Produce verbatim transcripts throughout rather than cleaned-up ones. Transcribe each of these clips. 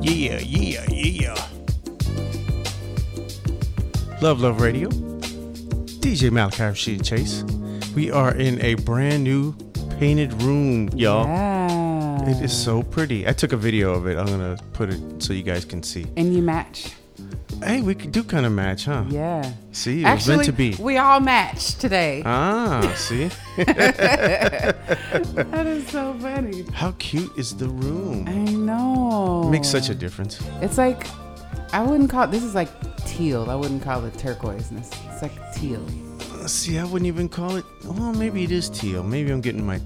Yeah, yeah, yeah. Love, Love Radio. D J Malachi, Rashida Chase. We are in a brand new painted room, y'all. Yeah. It is so pretty. I took a video of it. I'm going to put it so you guys can see. And you match. Hey, we do kind of match, huh? Yeah. See, it Actually, was meant to be. We all match today. Ah, see? That is so funny. How cute is the room? I know. It makes such a difference. It's like, I wouldn't call it, this is like teal. I wouldn't call it turquoise. It's like teal. See, I wouldn't even call it, well, maybe it is teal. Maybe I'm getting my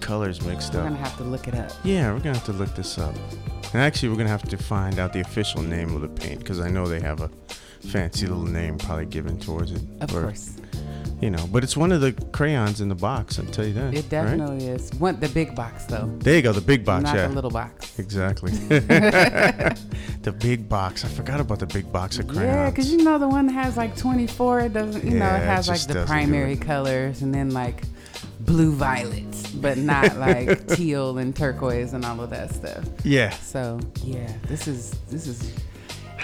colors mixed up. We're going to have to look it up. Yeah, we're going to have to look this up. And actually, we're going to have to find out the official name of the paint, because I know they have a fancy little name probably given towards it. Of or, course. You know, but it's one of the crayons in the box, I'll tell you that. It definitely right? is. One, the big box, though. There you go, the big box, Not yeah. Not the little box. Exactly. The big box. I forgot about the big box of crayons. Yeah, because you know the one that has like twenty-four, it doesn't, you yeah, know, it has it like the primary colors and then like blue violets, but not like teal and turquoise and all of that stuff. Yeah. So, yeah, this is, this is...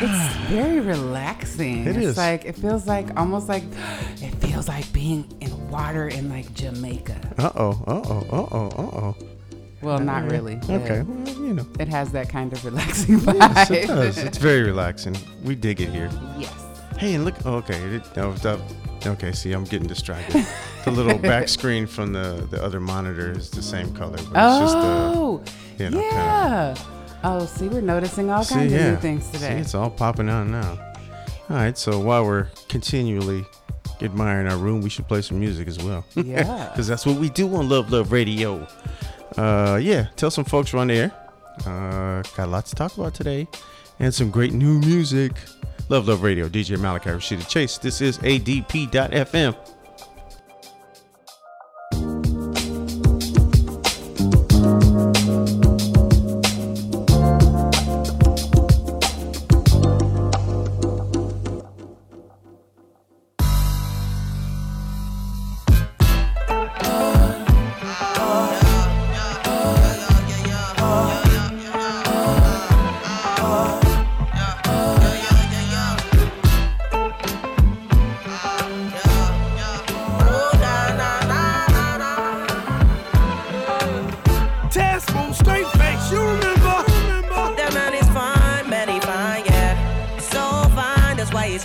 It's very relaxing. It it's is. Like it feels like almost like it feels like being in water in like Jamaica. Uh oh. Uh oh. Uh oh. Uh oh. Well, not really. Okay. Well, you know. It has that kind of relaxing vibe. Yes, it does. It's very relaxing. We dig it here. Yes. Hey, and look. Oh, okay. It, no, that, okay. See, I'm getting distracted. The little back screen from the, the other monitor is the same color. But oh. It's just the, you know, yeah. Kind of, oh, see, we're noticing all see, kinds yeah. of new things today. See, it's all popping out now. All right, so while we're continually admiring our room, we should play some music as well. Yeah. Because that's what we do on Love, Love Radio. Uh, yeah, tell some folks around there. Uh, got lots to talk about today and some great new music. Love, Love Radio, D J Malachi, Rashida Chase. This is A D P dot F M. As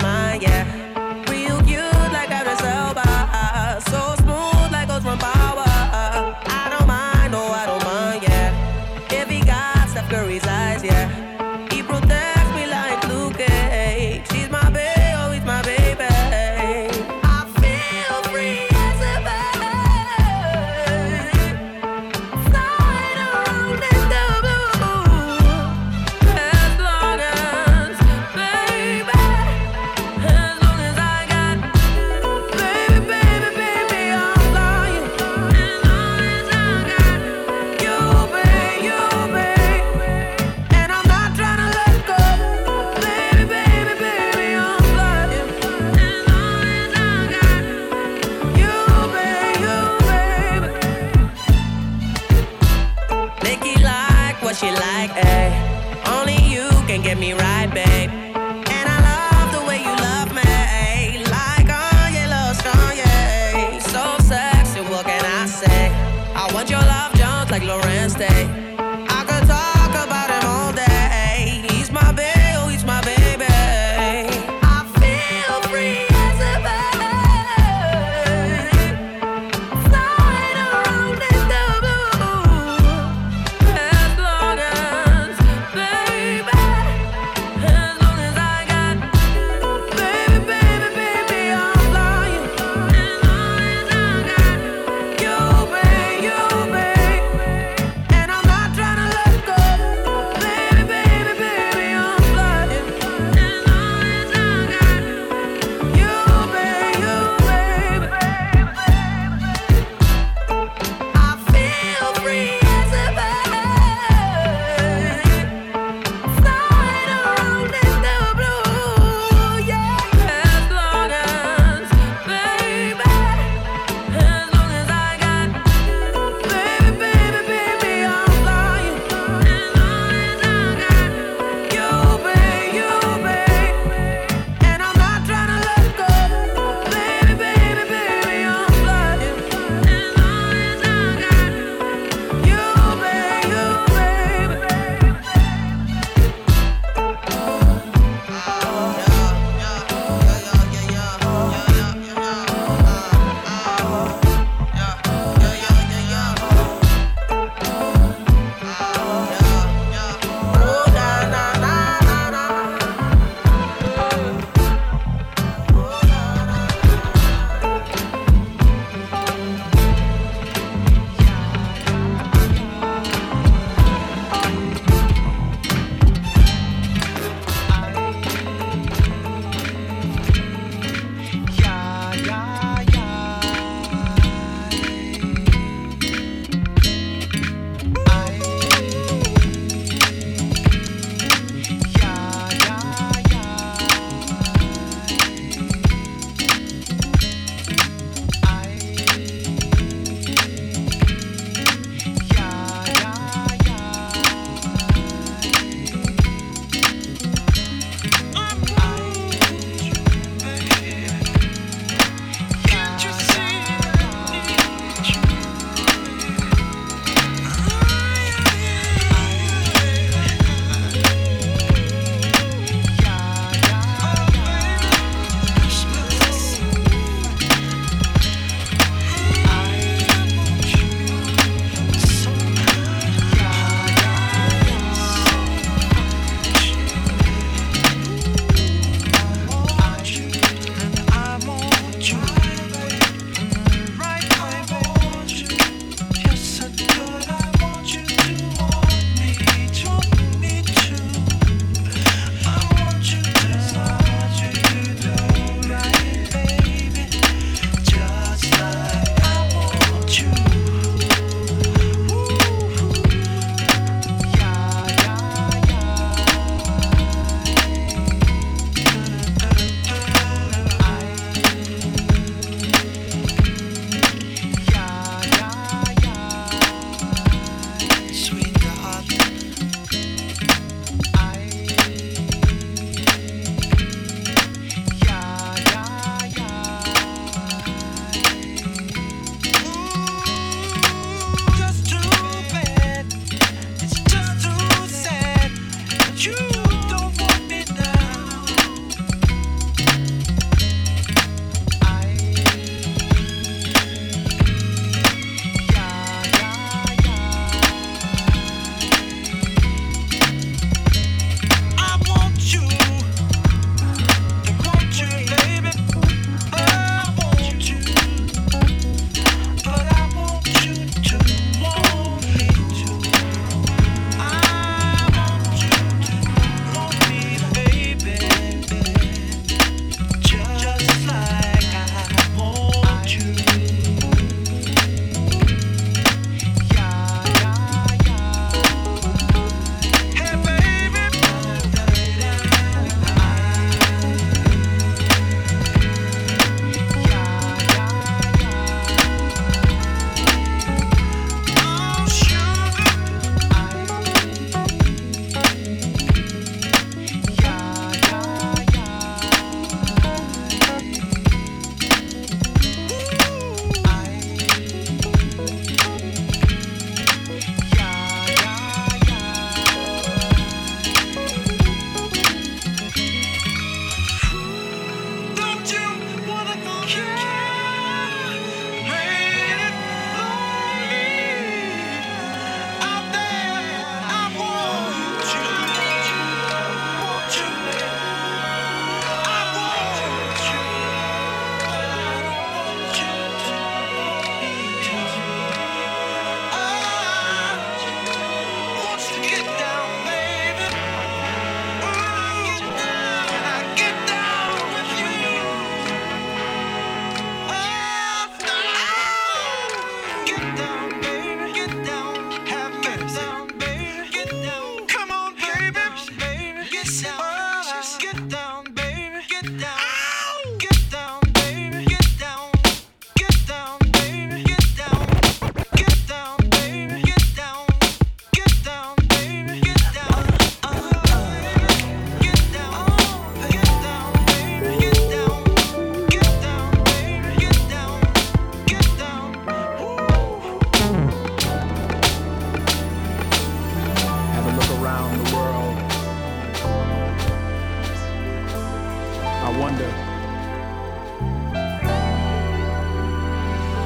wonder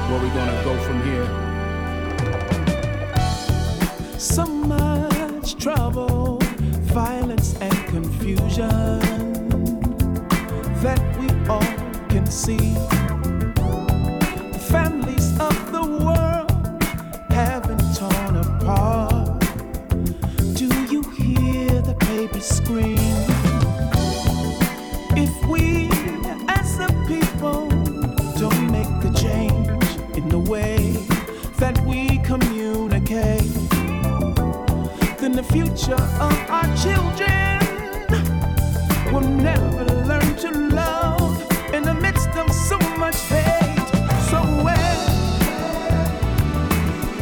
where we gonna go from here. So much trouble, violence and confusion that we all can see. The families of the world have been torn apart. Do you hear the baby scream? If we as a people don't make the change in the way that we communicate, then the future of our children will never learn to love in the midst of so much hate. So where,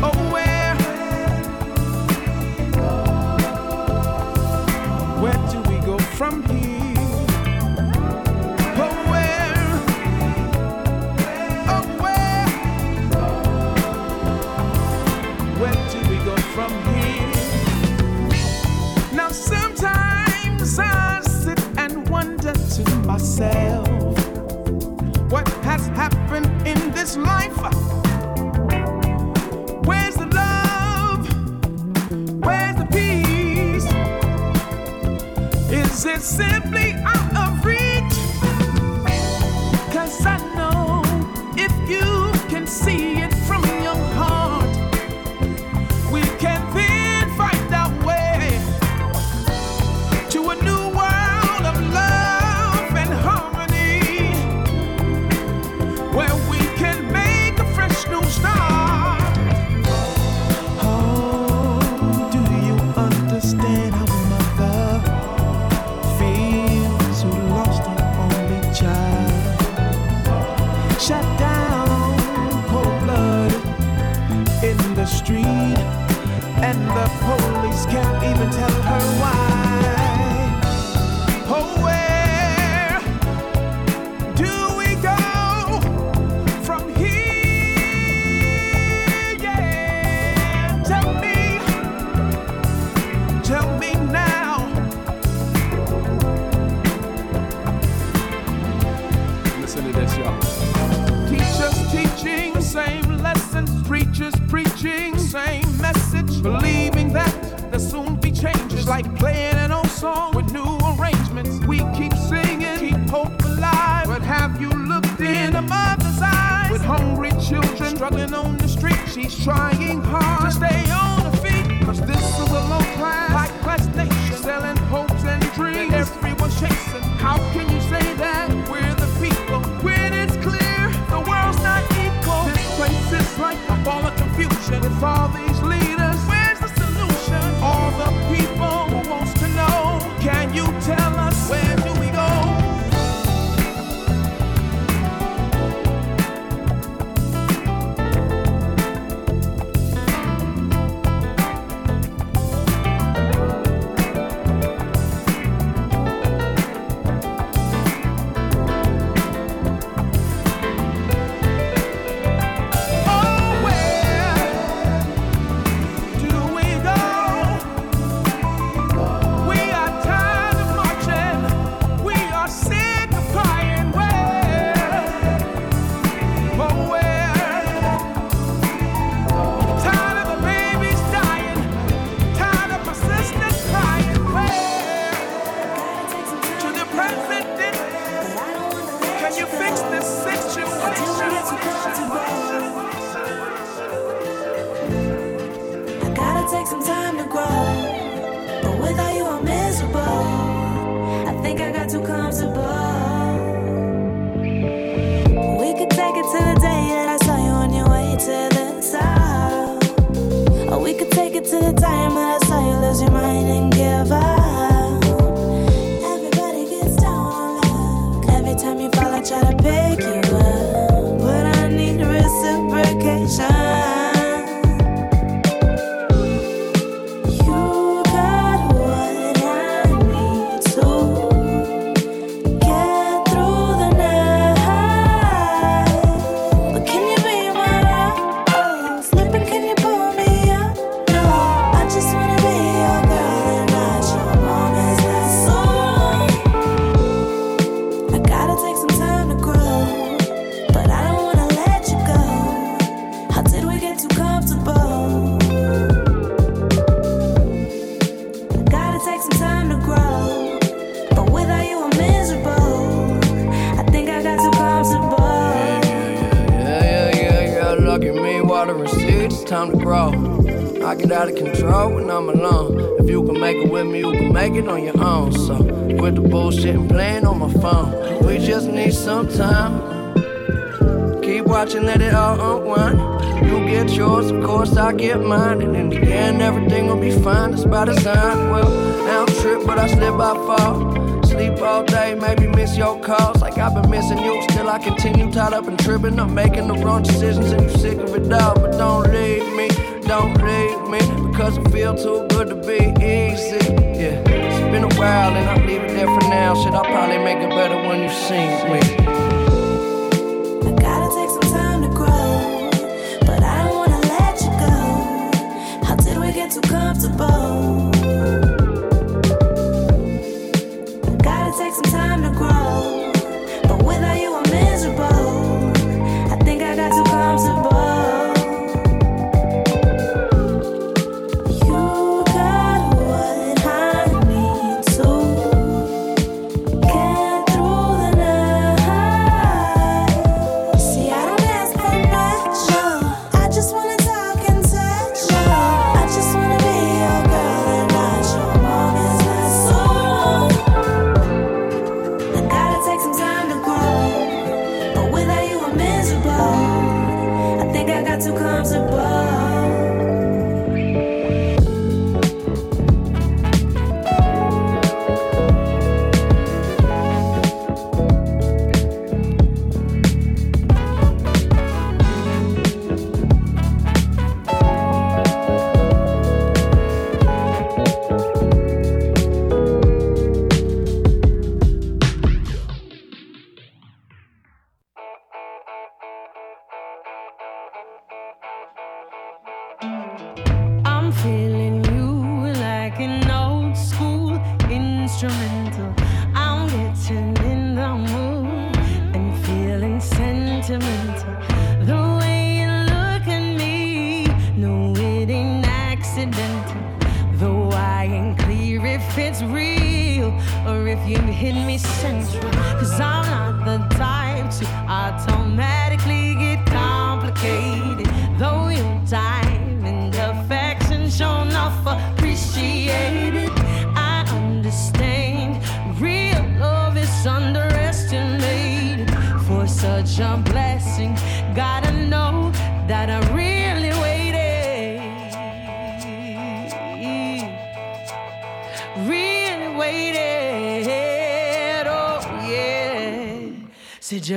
oh where, where do we go from here? Sometimes I sit and wonder to myself, what has happened in this life? Where's the love? Where's the peace? Is it simply out of reach? 'Cause I know if you can see it from your heart, we can then find our way to a new world of love and harmony, where we can make a fresh new start. Oh, do you understand how a mother feels who lost her only child? Shut down, cold-blooded in the street, and the police can't even tell her why. Same lessons, preachers preaching, same message, believing that there'll soon be changes, like playing an old song with new arrangements. We keep singing, keep hope alive, but have you looked in a mother's eyes? With hungry children struggling on the street, she's trying hard to stay on her feet, 'cause this is a low class, high class nation, selling hopes and dreams that everyone's chasing. How can you say that? We're the people, when it's clear the world's not equal. Place is like a ball of confusion with all these leaders. Where's the solution? All the people who wants to know, can you tell us where do we go? Just water recedes, it's time to grow. I get out of control when I'm alone. If you can make it with me, you can make it on your own. So quit the bullshit and playing on my phone. We just need some time. Keep watching, let it all unwind. You get yours, of course I get mine. And in the end, everything will be fine, that's by design. Well, I don't trip, but I slip, I fall. Sleep all day, maybe miss your calls. Like I've been missing you, still I continue tied up and tripping. I'm making the wrong decisions and you sick of it all. But don't leave me, don't leave me, because it feel too good to be easy. Yeah, it's been a while and I'll leave it there for now. Shit, I'll probably make it better when you see me.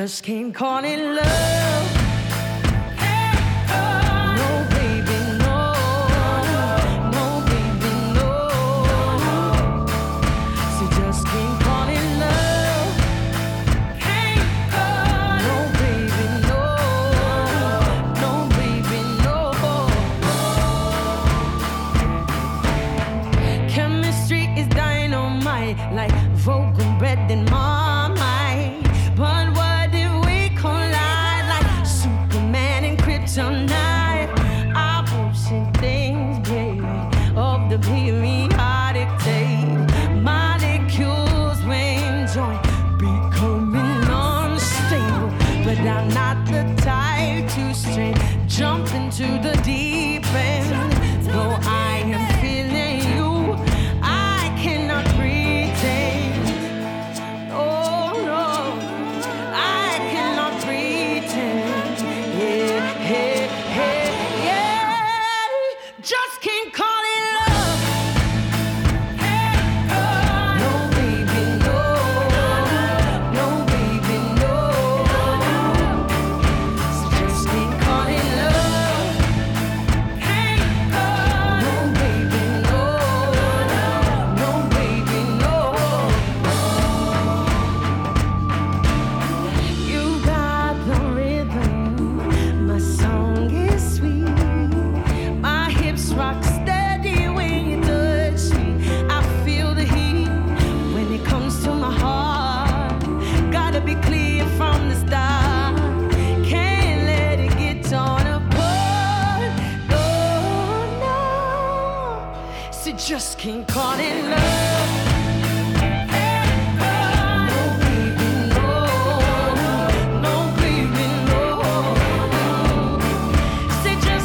Just can't call it love. No, baby, no. No, baby, no. She just can't call it love. No, baby, no. No, baby, no. Chemistry is dynamite, like vocal bread and mom. Just can't call it love. No, baby, no. No, baby, no. Say just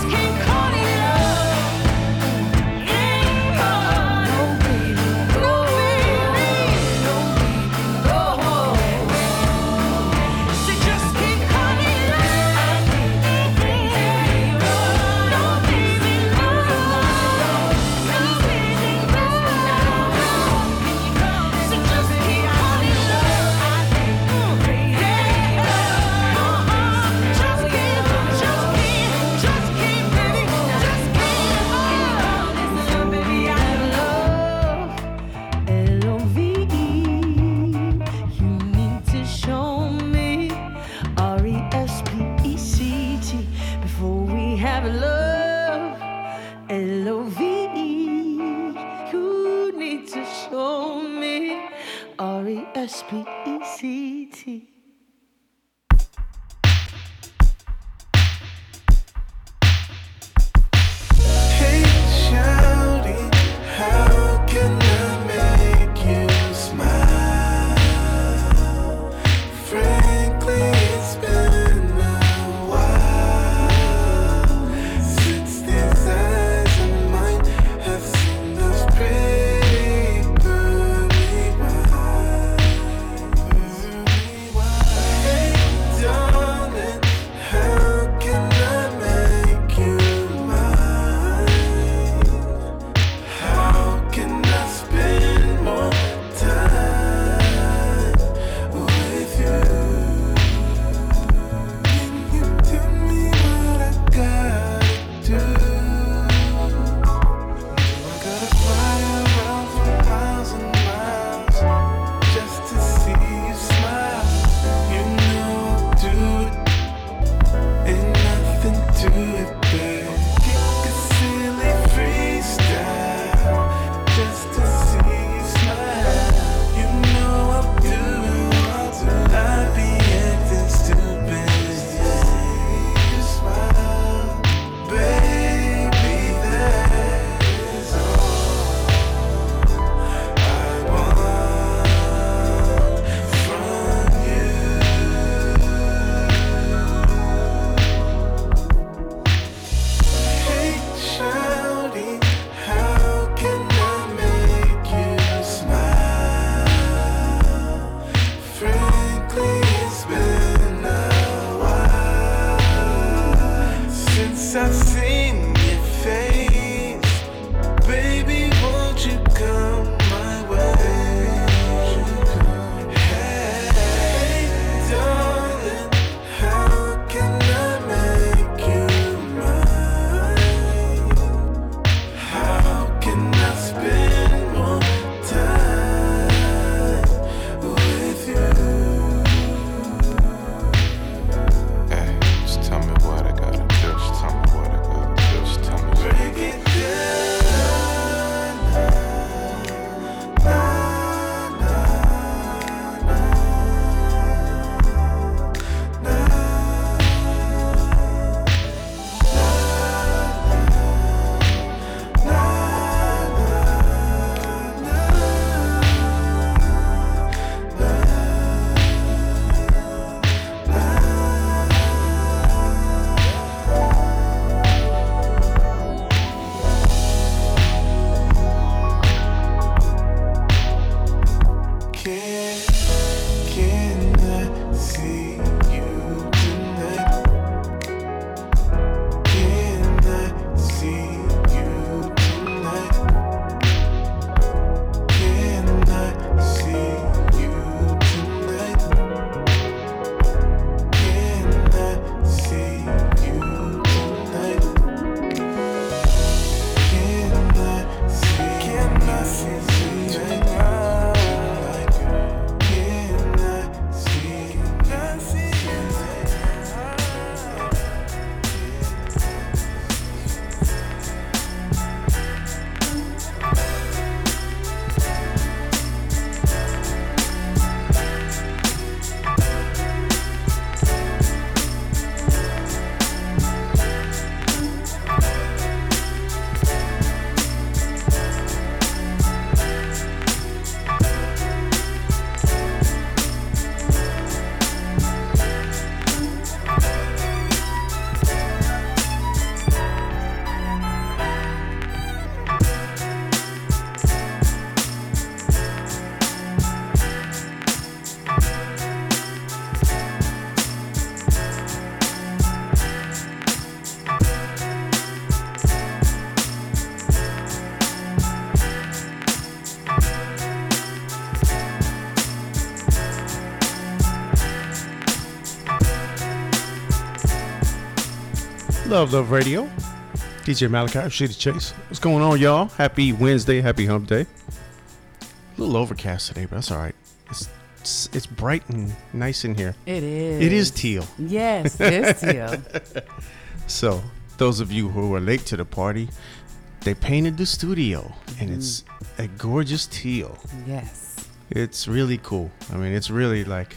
S P E C T. Love, Love Radio. D J Malachi, Rashida Chase. What's going on, y'all? Happy Wednesday. Happy hump day. A little overcast today, but that's all right. It's it's, it's bright and nice in here. It is. It is teal. Yes, it is teal. So, those of you who are late to the party, they painted the studio, and mm. it's a gorgeous teal. Yes. It's really cool. I mean, it's really like,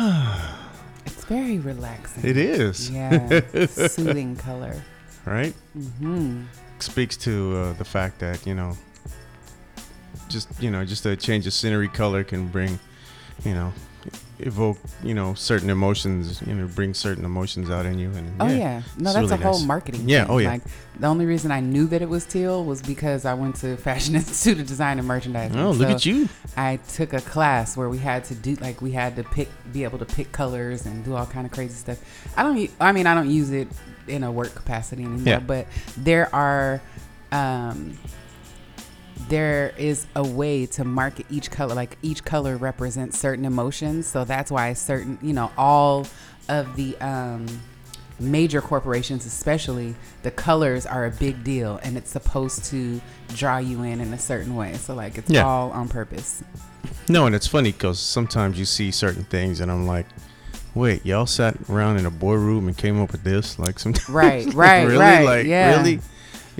it's very relaxing. It is. Yeah. Soothing color. Right? Mm-hmm. Speaks to uh, the fact that, you know, just, you know, just a change of scenery color can bring, you know, evoke, you know, certain emotions, you know, bring certain emotions out in you. And oh, yeah. yeah. No, that's really a whole nice. marketing yeah. thing. Oh, yeah. Like, the only reason I knew that it was teal was because I went to Fashion Institute of Design and Merchandising. Oh, look so at you. I took a class where we had to do, like, we had to pick, be able to pick colors and do all kind of crazy stuff. I don't, I mean, I don't use it in a work capacity anymore, yeah. but there are, um, there is a way to market each color, like each color represents certain emotions. So that's why certain, you know, all of the um, major corporations, especially the colors are a big deal, and it's supposed to draw you in in a certain way. So like it's yeah. all on purpose. No, and it's funny because sometimes you see certain things and I'm like, wait, y'all sat around in a boardroom and came up with this? Like sometimes. Right, right, really? right. Like yeah. really?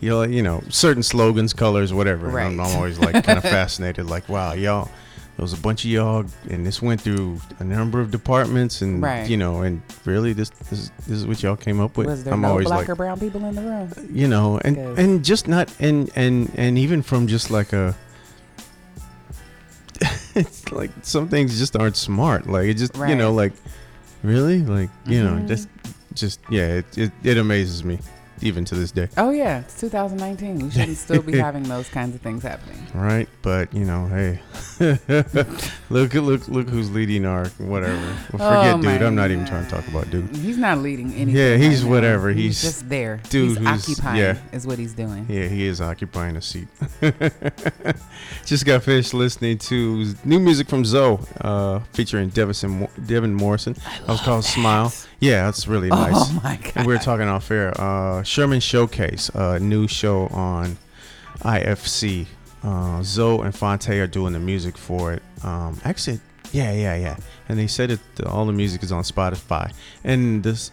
You'll, you know, certain slogans, colors, whatever. Right. I'm, I'm always like kind of fascinated. Like, wow, y'all, there was a bunch of y'all, and this went through a number of departments, and right. you know, and really, this this, this is what y'all came up with. Was there I'm no always black like, or brown people in the room? You know, and Good. and just not, and and and even from just like a, it's like some things just aren't smart. Like it just, right. you know, like really, like you mm-hmm. know, just just yeah, it it, it amazes me. Even to this day. Oh, yeah. It's two thousand nineteen. We shouldn't still be having those kinds of things happening. Right. But, you know, hey, look, look, look who's leading our whatever. Well, forget oh, dude. I'm not God. even trying to talk about dude. He's not leading anything. Yeah, he's right whatever. He's, he's just there. Dude, he's occupying yeah. is what he's doing. Yeah, he is occupying a seat. Just got finished listening to new music from Zoe uh, featuring Devin, Devin Morrison. I, love I was called that. Smile. Yeah, that's really nice. Oh, my God. And we were talking off air. Uh, Sherman Showcase, a new show on I F C. Uh, Zoe and Fonte are doing the music for it. Um, actually, yeah, yeah, yeah. And they said that all the music is on Spotify. And this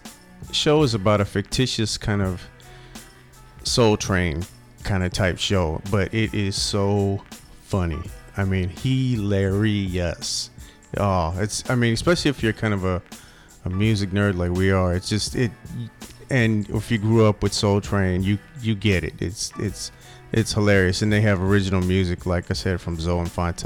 show is about a fictitious kind of Soul Train kind of type show. But it is so funny. I mean, hilarious. Oh, it's, I mean, especially if you're kind of a, a music nerd like we are. It's just, it. And if you grew up with Soul Train, you you get it. It's it's it's hilarious, and they have original music, like I said, from Zoe and Fonte.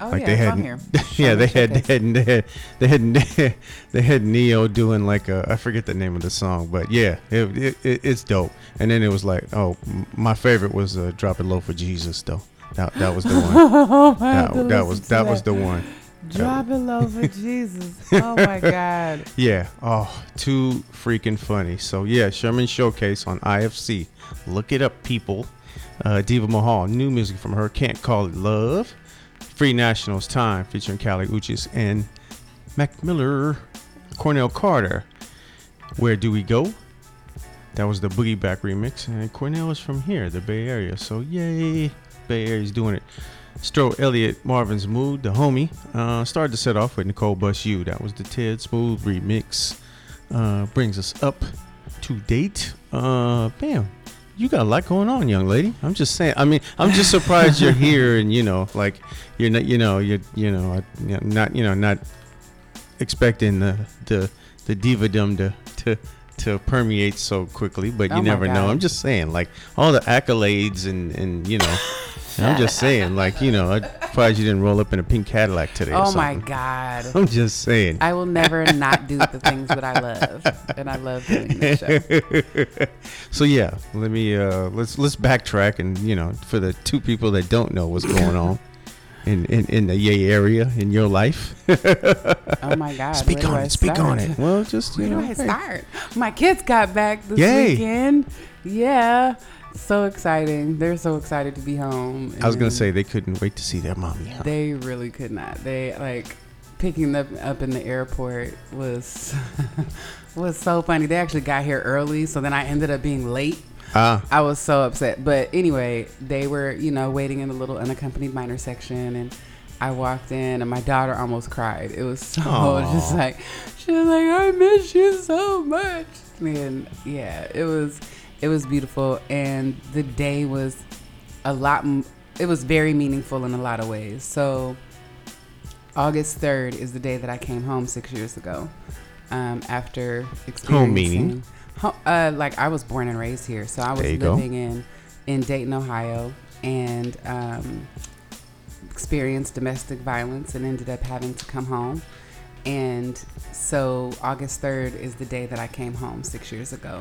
Oh like yeah, they had, here. yeah, they had, they had they had they had they had Neo doing like a I forget the name of the song, but yeah, it, it, it it's dope. And then it was like, oh, my favorite was uh, "Drop It Low for Jesus," though. That that was the one. oh my that, that was that, that was the one. Drop it low for Jesus. Oh, my God. Yeah. Oh, too freaking funny. So, yeah, Sherman Showcase on I F C. Look it up, people. Uh, Diva Mahal, new music from her. Can't Call It Love. Free Nationals Time featuring Kali Uchis and Mac Miller. Cornell Carter. Where Do We Go? That was the Boogie Back remix. And Cornell is from here, the Bay Area. So, yay. Bay Area's doing it. Stro Elliot, Marvin's Mood, the homie. Uh, started to set off with Nicole Buss. You that was the Ted Smooth remix. Uh, brings us up to date. Uh, bam, you got a lot going on, young lady. I'm just saying. I mean, I'm just surprised you're here, and you know, like you're not, you know, you're, you know, not, you know, not expecting the the the diva-dom to to. to permeate so quickly, but you oh never God. know. I'm just saying, like all the accolades and and you know, and I'm just saying, like you know, I'm surprised you didn't roll up in a pink Cadillac today. Oh or my God! I'm just saying. I will never not do the things that I love, and I love doing this show. So yeah, let me uh, let's let's backtrack and you know, for the two people that don't know what's going on in in, in the Yay area in your life. Oh my God! Speak on it. Speak on it. Well, just you know. Where do I start? My kids got back this Yay. weekend. Yeah, so exciting! They're so excited to be home. I was gonna say they couldn't wait to see their mommy. Huh? They really could not. They like picking them up in the airport was was so funny. They actually got here early, so then I ended up being late. Uh, I was so upset. But anyway, they were, you know, waiting in the little unaccompanied minor section, and I walked in, and my daughter almost cried. It was so aww. just like, she was like, I miss you so much. And yeah, it was, it was beautiful. And the day was a lot, it was very meaningful in a lot of ways. So August third is the day that I came home six years ago. Um, after experiencing home meaning, uh, like I was born and raised here, so I was living go. in in Dayton, Ohio, and um, experienced domestic violence and ended up having to come home. And so August third is the day that I came home six years ago.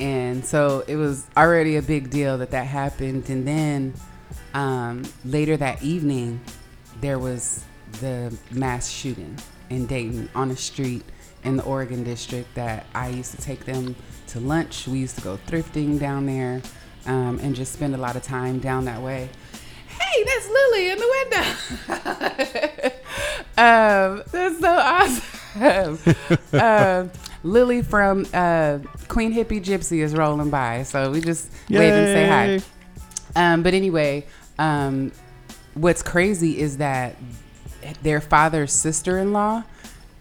And so it was already a big deal that that happened. And then um, later that evening, there was the mass shooting in Dayton on a street in the Oregon District that I used to take them to lunch. We used to go thrifting down there um, and just spend a lot of time down that way. Hey, that's Lily in the window. Um, that's so awesome. um, Lily from uh, Queen Hippie Gypsy is rolling by, so we just Yay. wave and say hi. Um, but anyway, um, what's crazy is that their father's sister-in-law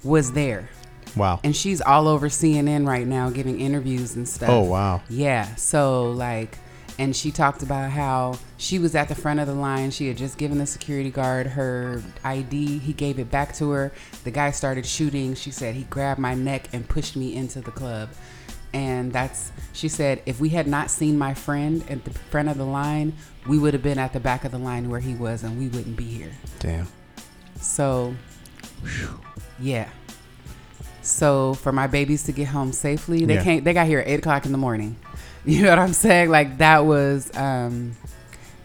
was there. Wow. And she's all over C N N right now giving interviews and stuff. Oh, wow. Yeah. So, like, and she talked about how she was at the front of the line. She had just given the security guard her I D. He gave it back to her. The guy started shooting. She said, he grabbed my neck and pushed me into the club. And that's, she said, if we had not seen my friend at the front of the line, we would have been at the back of the line where he was, and we wouldn't be here. Damn. So, yeah. So for my babies to get home safely, they yeah. can't. They got here at eight o'clock in the morning. You know what I'm saying? Like that was, um,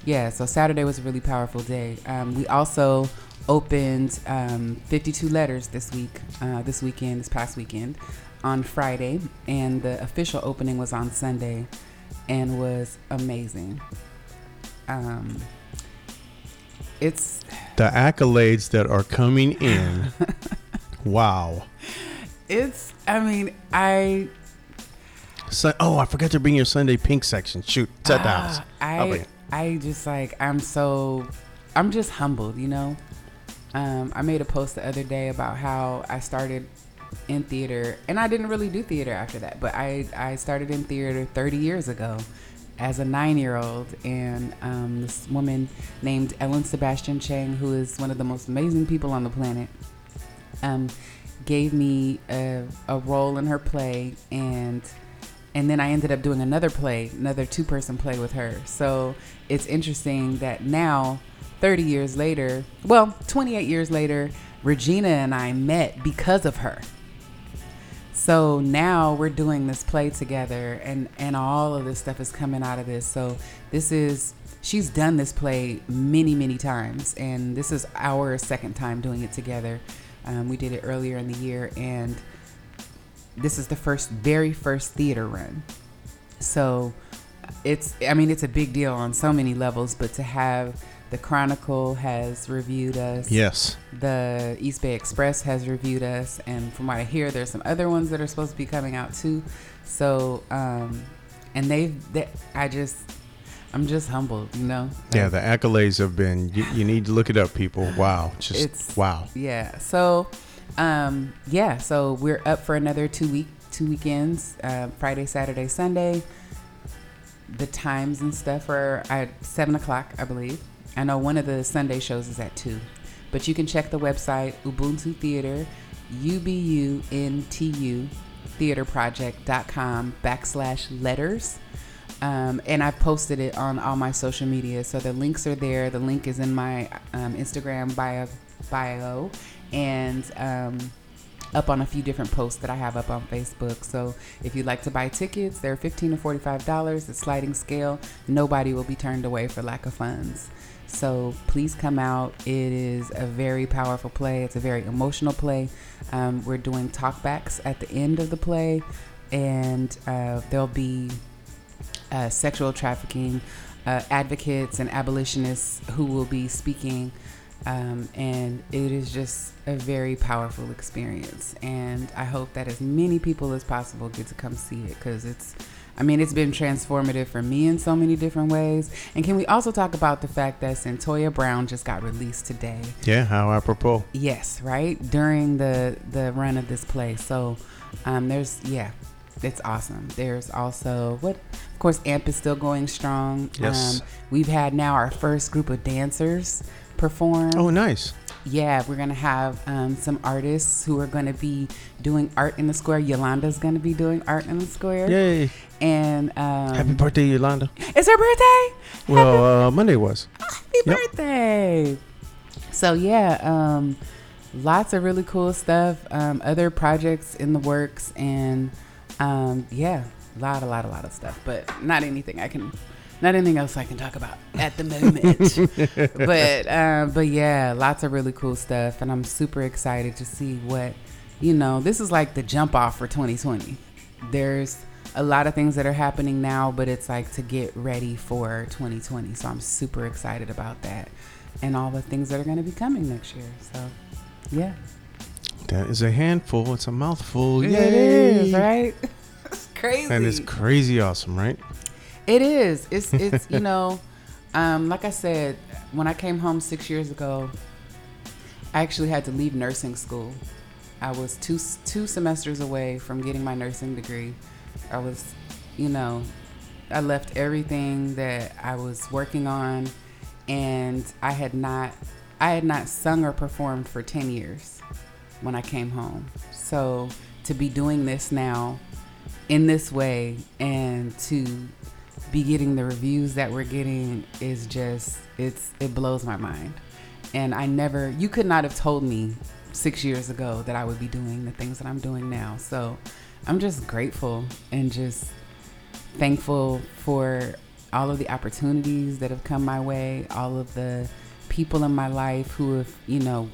yeah. So Saturday was a really powerful day. Um, we also opened um, fifty-two letters this week, uh, this weekend, this past weekend, on Friday, and the official opening was on Sunday, and was amazing. Um, it's the accolades that are coming in. Wow. It's, I mean, I. So, oh, I forgot to bring your Sunday pink section. Shoot, it's at the house. I, I just like, I'm so, I'm just humbled, you know? Um, I made a post the other day about how I started in theater, and I didn't really do theater after that, but I, I started in theater thirty years ago as a nine-year-old, and um, this woman named Ellen Sebastian Chang, who is one of the most amazing people on the planet, um, gave me a, a role in her play, and and then I ended up doing another play, another two-person play with her. So it's interesting that now, thirty years later, well, twenty-eight years later, Regina and I met because of her. So now we're doing this play together, and, and all of this stuff is coming out of this. So this is, she's done this play many, many times, and this is our second time doing it together. Um, we did it earlier in the year, and this is the first, very first theater run. So it's, I mean, it's a big deal on so many levels, but to have the Chronicle has reviewed us. Yes. The East Bay Express has reviewed us. And from what I hear, there's some other ones that are supposed to be coming out too. So, um, and they've, they, I just, I'm just humbled, you know? Like, yeah, the accolades have been, you, you need to look it up, people. Wow. Just, it's, wow. Yeah. So, um, yeah, so we're up for another two week, two weekends, uh, Friday, Saturday, Sunday. The times and stuff are at seven o'clock, I believe. I know one of the Sunday shows is at two, but you can check the website, Ubuntu Theater, U B U N T U theaterproject.com backslash letters. Um, and I posted it on all my social media. So the links are there. The link is in my um, Instagram bio, bio and um, up on a few different posts that I have up on Facebook. So if you'd like to buy tickets, they're fifteen dollars to forty-five dollars. It's sliding scale. Nobody will be turned away for lack of funds. So please come out. It is a very powerful play. It's a very emotional play. Um, we're doing talkbacks at the end of the play, and uh, there'll be Uh, sexual trafficking uh, advocates and abolitionists who will be speaking, um, and it is just a very powerful experience, and I hope that as many people as possible get to come see it, because it's, I mean, it's been transformative for me in so many different ways. And can we also talk about the fact that Santoya Brown just got released today? Yeah, how apropos. Yes, right, during the the run of this play. So um, there's yeah it's awesome. There's also, what, of course, A M P is still going strong. Yes. Um, we've had now our first group of dancers perform. Oh, nice. Yeah, we're going to have um, some artists who are going to be doing art in the square. Yolanda's going to be doing art in the square. Yay. And um, happy birthday, Yolanda. It's her birthday? Well, uh, Monday was. Happy yep. birthday. So, yeah, um, lots of really cool stuff. Um, other projects in the works. And, um, yeah, a lot, a lot, a lot of stuff. But not anything I can... Not anything else I can talk about at the moment, but uh, but yeah, lots of really cool stuff, and I'm super excited to see what, you know, this is like the jump off for twenty twenty. There's a lot of things that are happening now, but it's like to get ready for twenty twenty. So I'm super excited about that and all the things that are going to be coming next year. So yeah, that is a handful. It's a mouthful. Yay. It is, right? It's crazy, and it's crazy awesome, right? It is. It's, it's you know, um, like I said, when I came home six years ago, I actually had to leave nursing school. I was two two semesters away from getting my nursing degree. I was, you know, I left everything that I was working on, and I had not, I had not sung or performed for ten years when I came home. So to be doing this now in this way and to... be getting the reviews that we're getting is just, it's it blows my mind. And I never, you could not have told me six years ago that I would be doing the things that I'm doing now. So I'm just grateful and just thankful for all of the opportunities that have come my way, all of the people in my life who have, you know,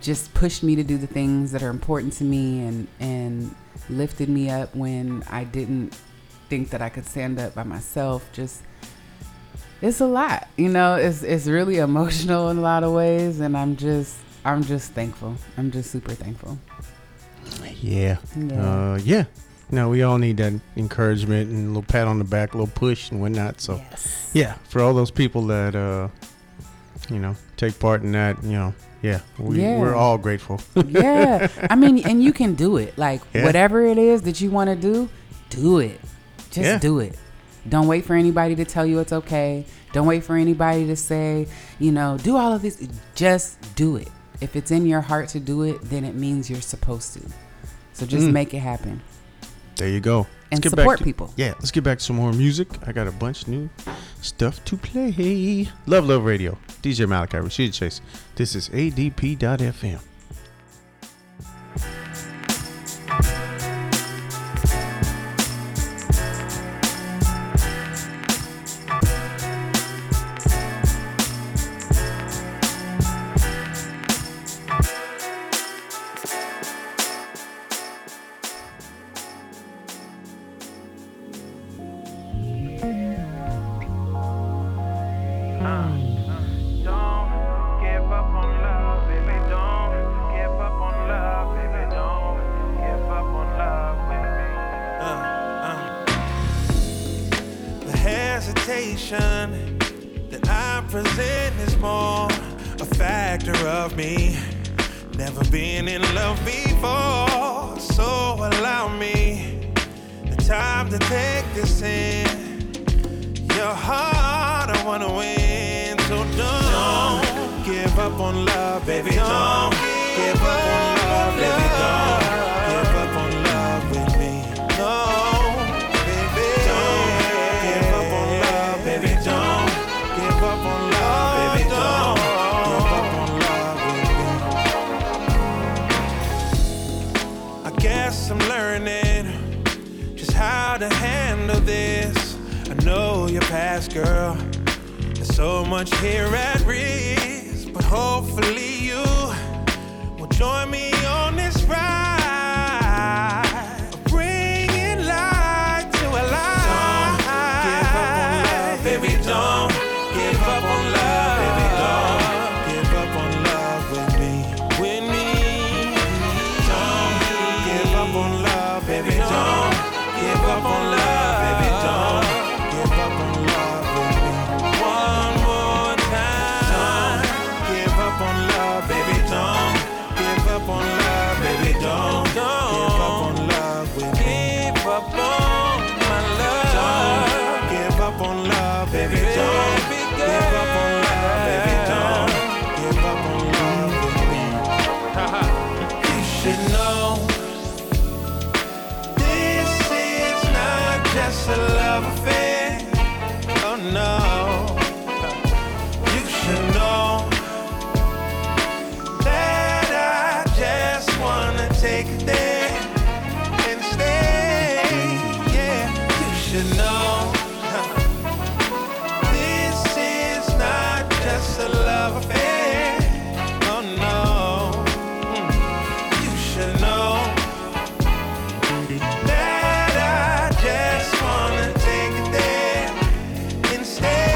just pushed me to do the things that are important to me and, and lifted me up when I didn't think that I could stand up by myself. Just, it's a lot, you know, it's it's really emotional in a lot of ways, and I'm just I'm just thankful. I'm just super thankful. Yeah. Yeah. Uh, yeah. No, we all need that encouragement and a little pat on the back, a little push and whatnot. So yes. Yeah, for all those people that uh you know, take part in that, you know, yeah, we, yeah. we're all grateful. Yeah. I mean, and you can do it. Like yeah. whatever it is that you want to do, do it. Just yeah. do it. Don't wait for anybody to tell you it's okay. Don't wait for anybody to say, you know, do all of this. Just do it. If it's in your heart to do it, then it means you're supposed to. So just mm. make it happen. There you go. And let's support to, people. Yeah. Let's get back to some more music. I got a bunch of new stuff to play. Love, Love Radio. D J Malachi, Rashida Chase. This is A D P dot F M. Up on take it there and stay. Yeah, you should know this is not just a love affair. Oh no, you should know that I just wanna take it there and stay.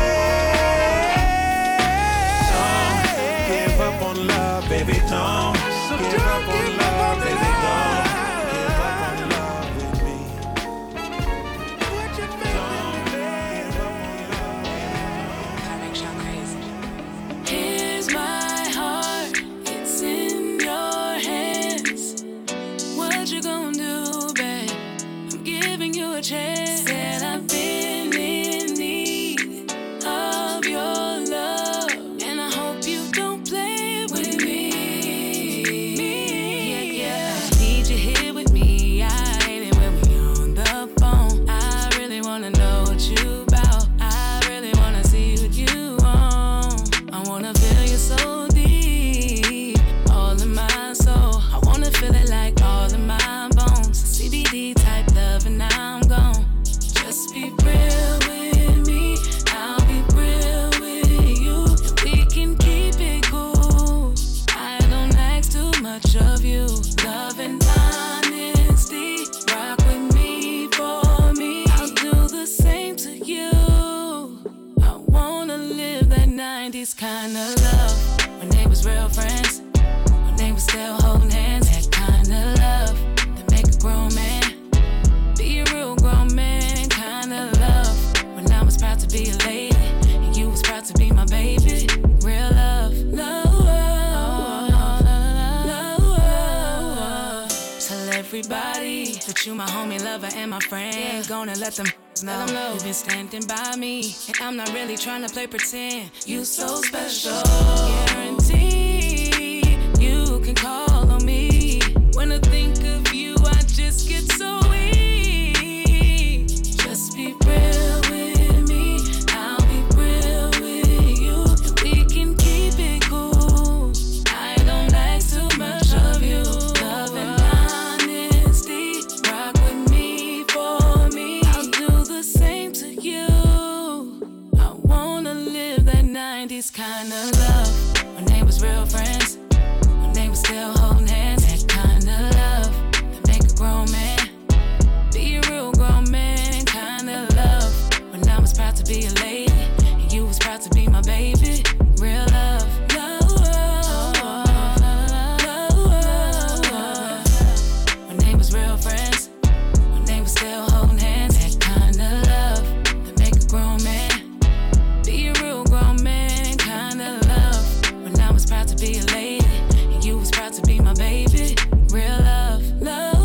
Don't give up on love, baby. Don't. Trying to play pretend, you so special. Guarantee you can call on me. When I think of you, I just get so weak. Just be real with me, I'll be real with you. We can keep it cool. I don't like too much of you. Love and honesty, rock with me for me. I'll do the same to you. nineties kind of love, when they was real friends, when they was still holding hands. That kind of love that make a grown man be a real grown man. Kind of love when I was proud to be a lady and you was proud to be my baby. Real love, love, love, love, love, love. When they was real friends, when they was still holding hands. That kind of love that make a grown man be a real grown man. Kind of love when I was proud to be a lady and you was proud to be my baby. Real love, love.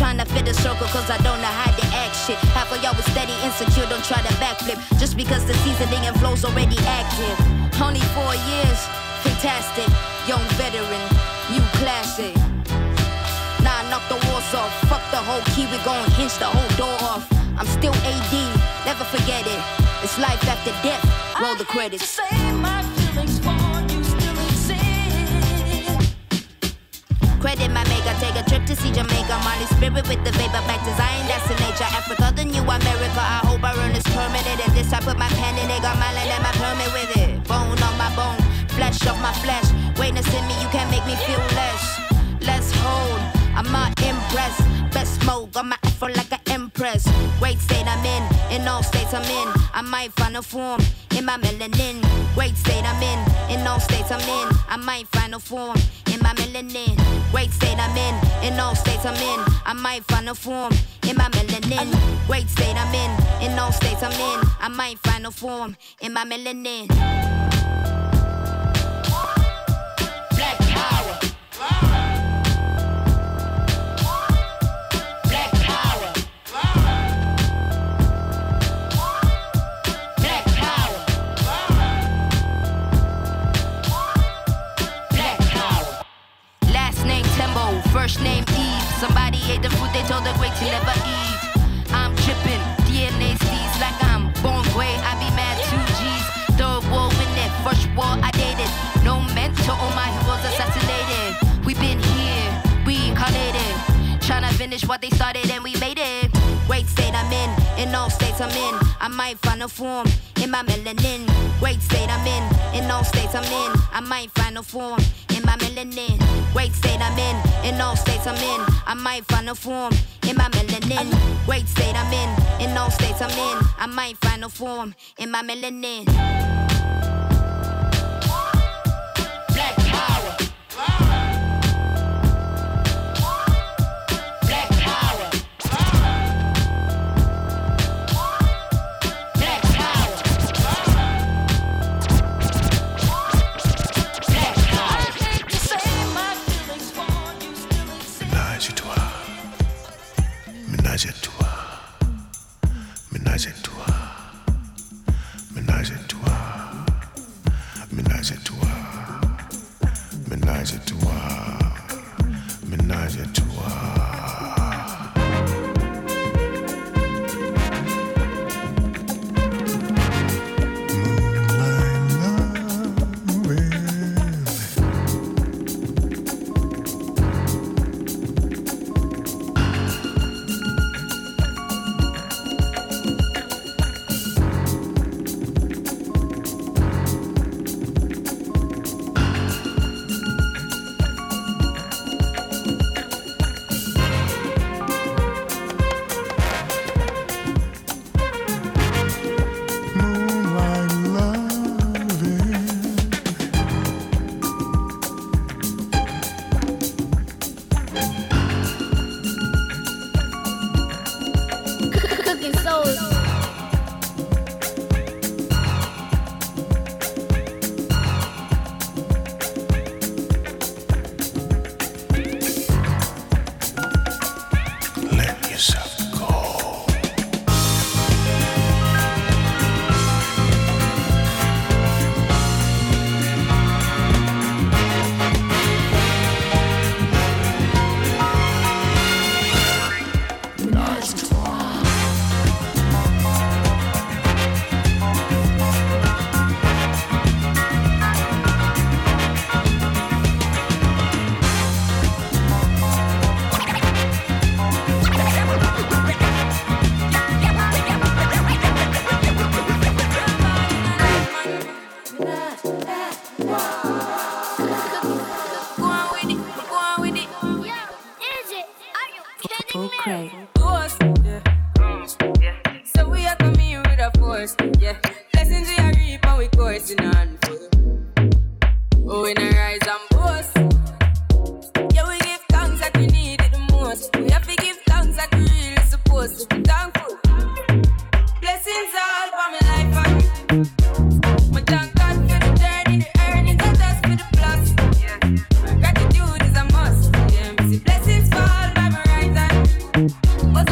Tryna fit a circle cause I don't know how to act shit. Half of y'all was steady, insecure, don't try to backflip. Just because the seasoning and flow's already active. Only four years, fantastic. Young veteran, new classic. Nah, knock the walls off. Fuck the whole key, we gon' hinge the whole door off. I'm still A D, never forget it. It's life after death, roll the credits. I hate to say my feelings for you still exist. Credit my maker, take a trip to see Jamaica. Molly spirit with the vapor, back to Zion, that's the nature. Africa, the new America, I hope I earn this permanent. And this I put my pen in, they got my land and my permit with it. Bone on my bone, flesh off my flesh. Greatness in me, you can't make me feel less. Let's hold got my afro like an empress. Great state I'm in, in all states I'm in. I might find a form in my melanin. Great state I'm in, in all states I'm in. I might find a form in my melanin. Great state I'm in, in all states I'm in. I might find a form in my melanin. Great state I'm in, in all states I'm in. I might find a form in my melanin. Black power. Black power. Black power. Black power. Last name Tembo, first name Eve. Somebody ate the fruit they told the great to never eat. I'm trippin', D N A seeds like I'm born gray. I be mad two G's. Third war in it, first war I dated. No mentor, all my heroes assassinated. We been here, we incarnated. Tryna finish what they started and we made it. Great state I'm in, in all states I'm in. I might find a form in my melanin. Great state I'm in, in all states I'm in. I might find a form in my melanin. Great state I'm in, in all states I'm in. I might find a form in my melanin. Great state I'm in, in all states I'm in. I might find a form in my melanin. Black power. Black power. Black power. Black power. Ménage à toi. Ménage à toi. Ménage à toi. Ménage à toi. Ménage à toi. Ménage à toi. Ménage à toi. Was a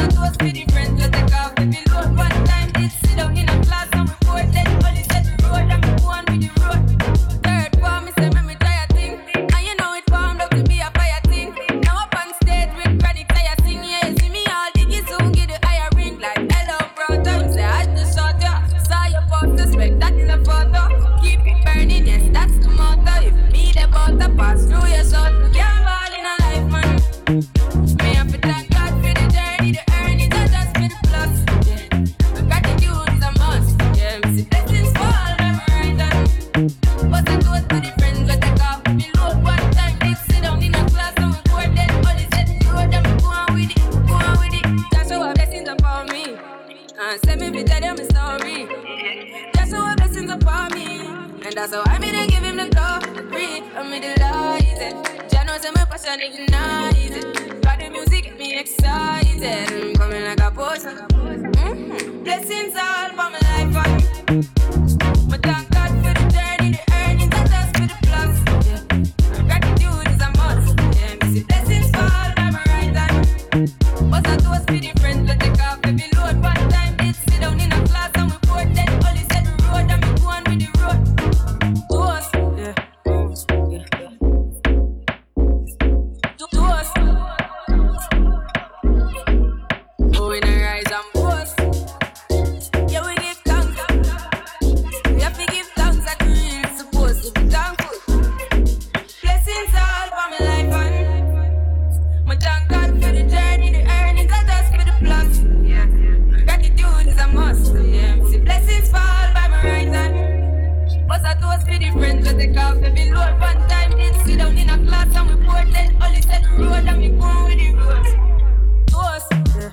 toast with the friends, let the coffee be low. One time did sit down in a class and we poured motion, ignite it. But the music get me excited. I'm coming like a potion. Mm-hmm. Blessings all for my life. My thank God for the journey, the earnings, and just for the plus. Yeah. Gratitude is a must. Yeah, see blessings fall by my right hand. Was a toast for the friends, but take off every load. One time did sit down in a class and we poured dead. Only said the road and we going with the road. Toast. Yeah.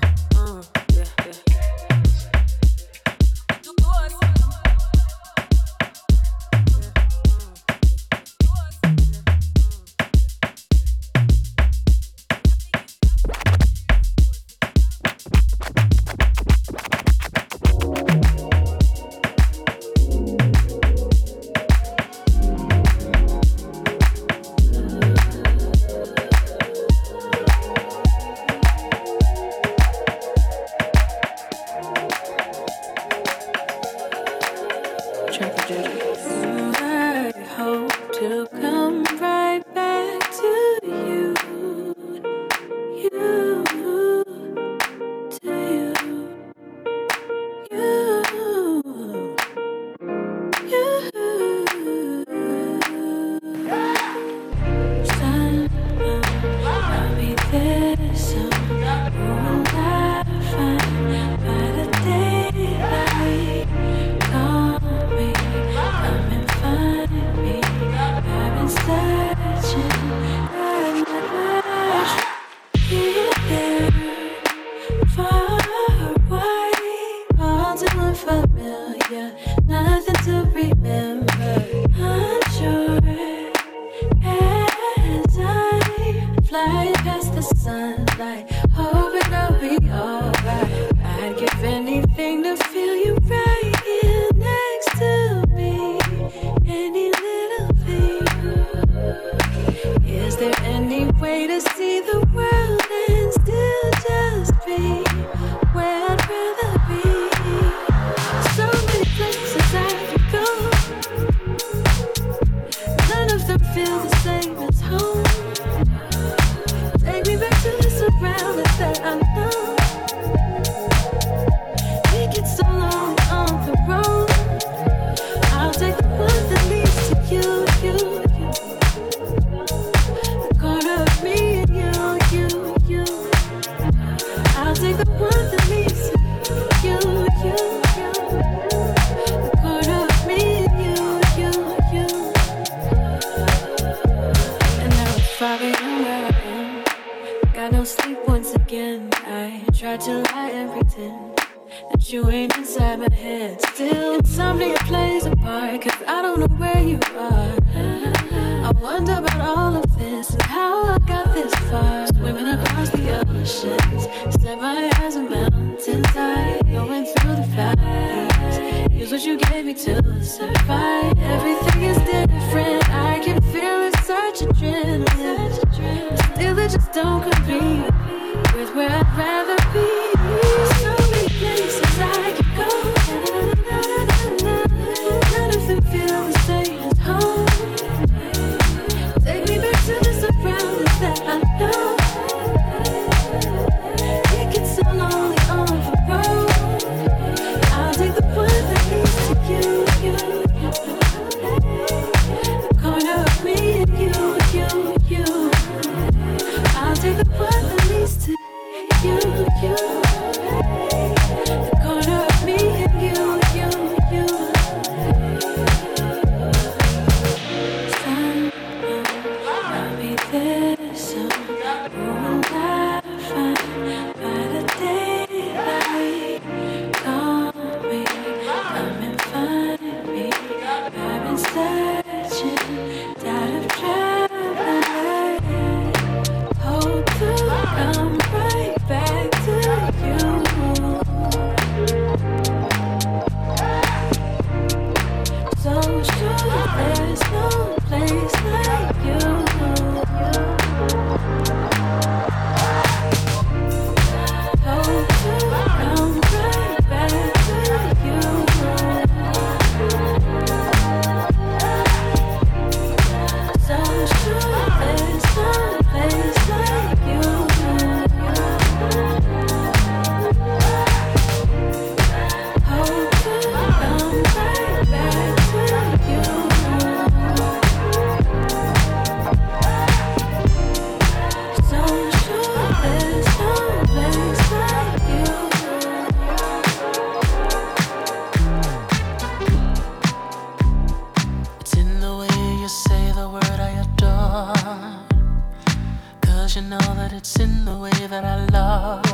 you know that it's in the way that I love,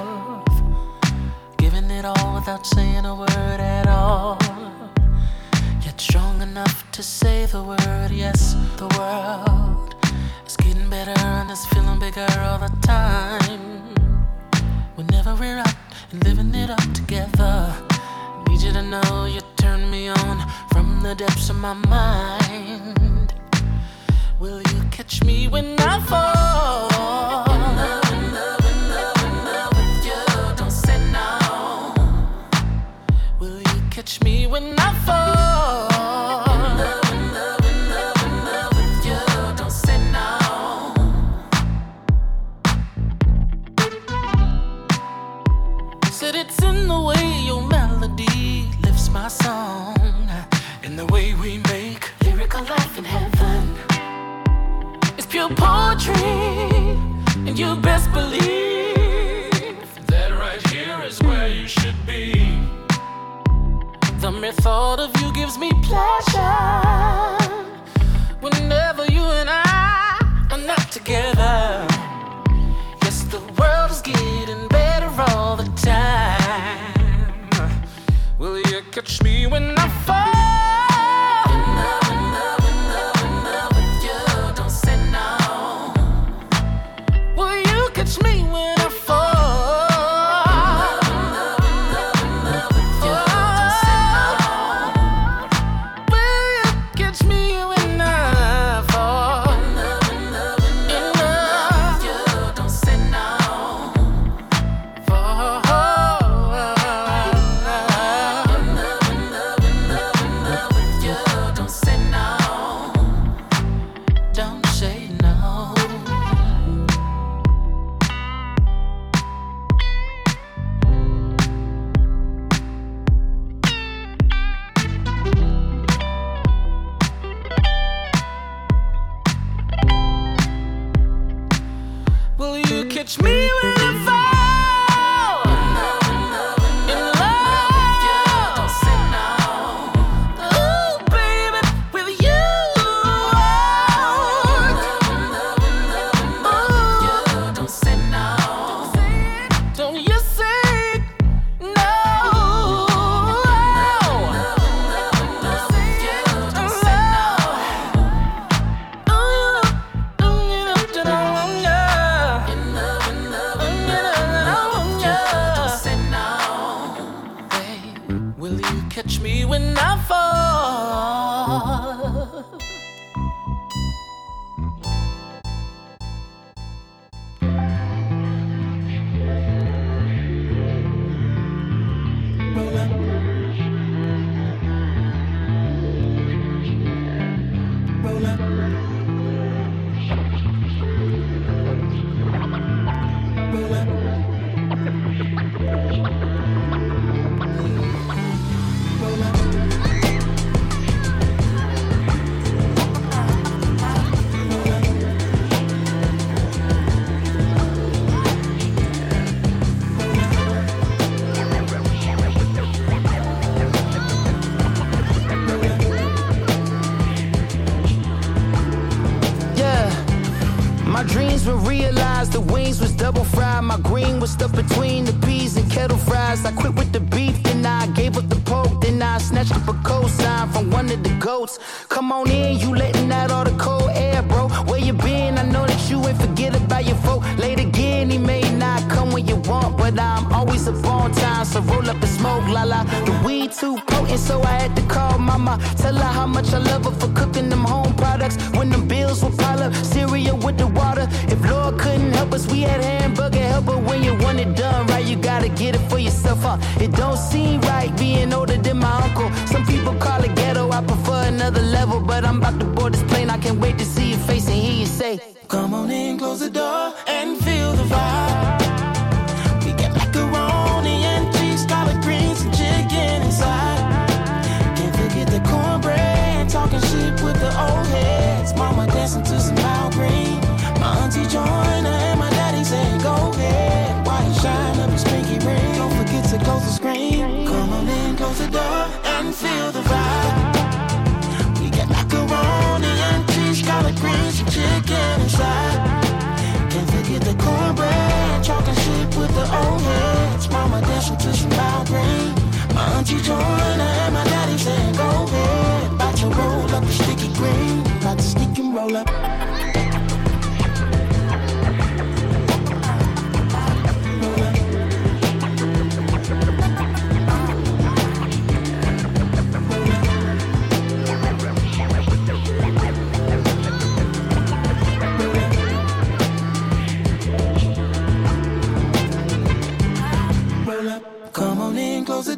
giving it all without saying a word at all, yet strong enough to say the word. Yes, the world is getting better and it's feeling bigger all the time. Whenever we're out and living it up together, need you to know you turn me on from the depths of my mind. Will you catch me when I fall? In love, in love, in love, in love with you, don't say no. Will you catch me when I fall? In love, in love, in love, in love with you, don't say no. Said it's in the way your melody lifts my song, in the way we make lyrical life in heaven. Your poetry, and you best believe that right here is where you should be. The mere thought of you gives me pleasure. Whenever you and I are not together, yes, the world is getting better all the time. Will you catch me when I fall? the old heads. Mama dancing to some loud rain. My auntie Joanna and my daddy saying go ahead. About to roll up the sticky green. About to stick and roll up. So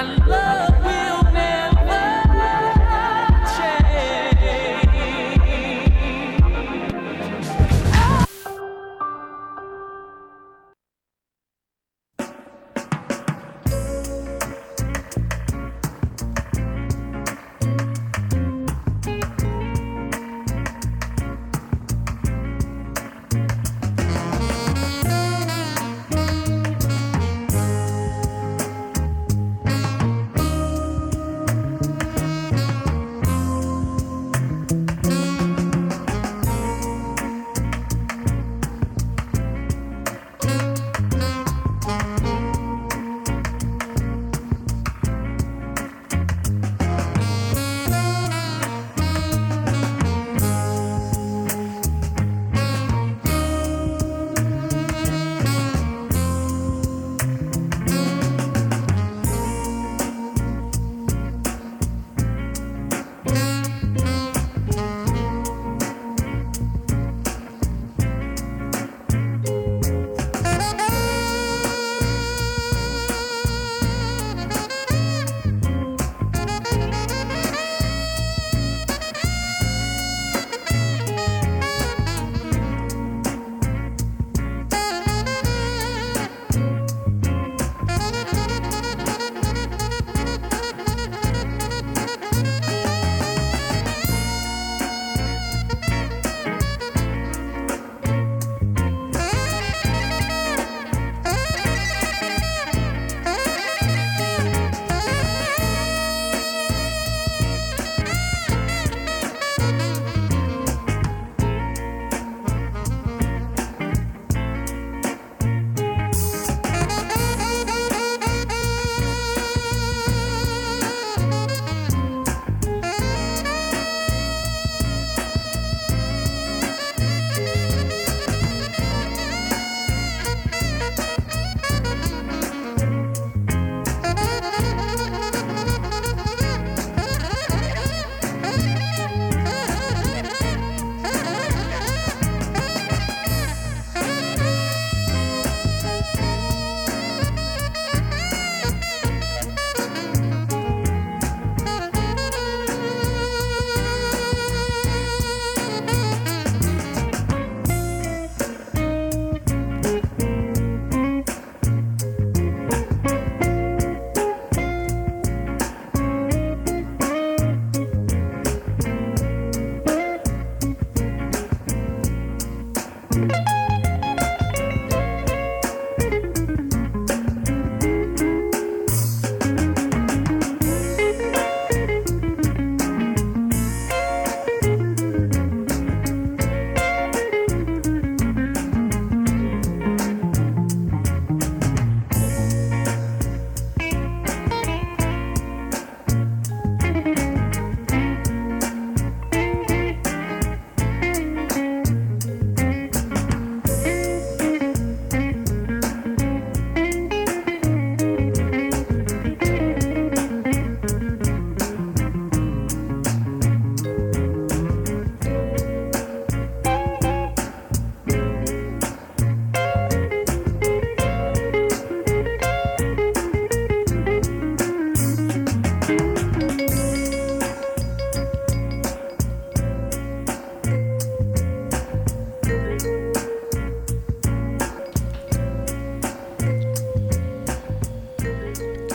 My love will never change. Oh.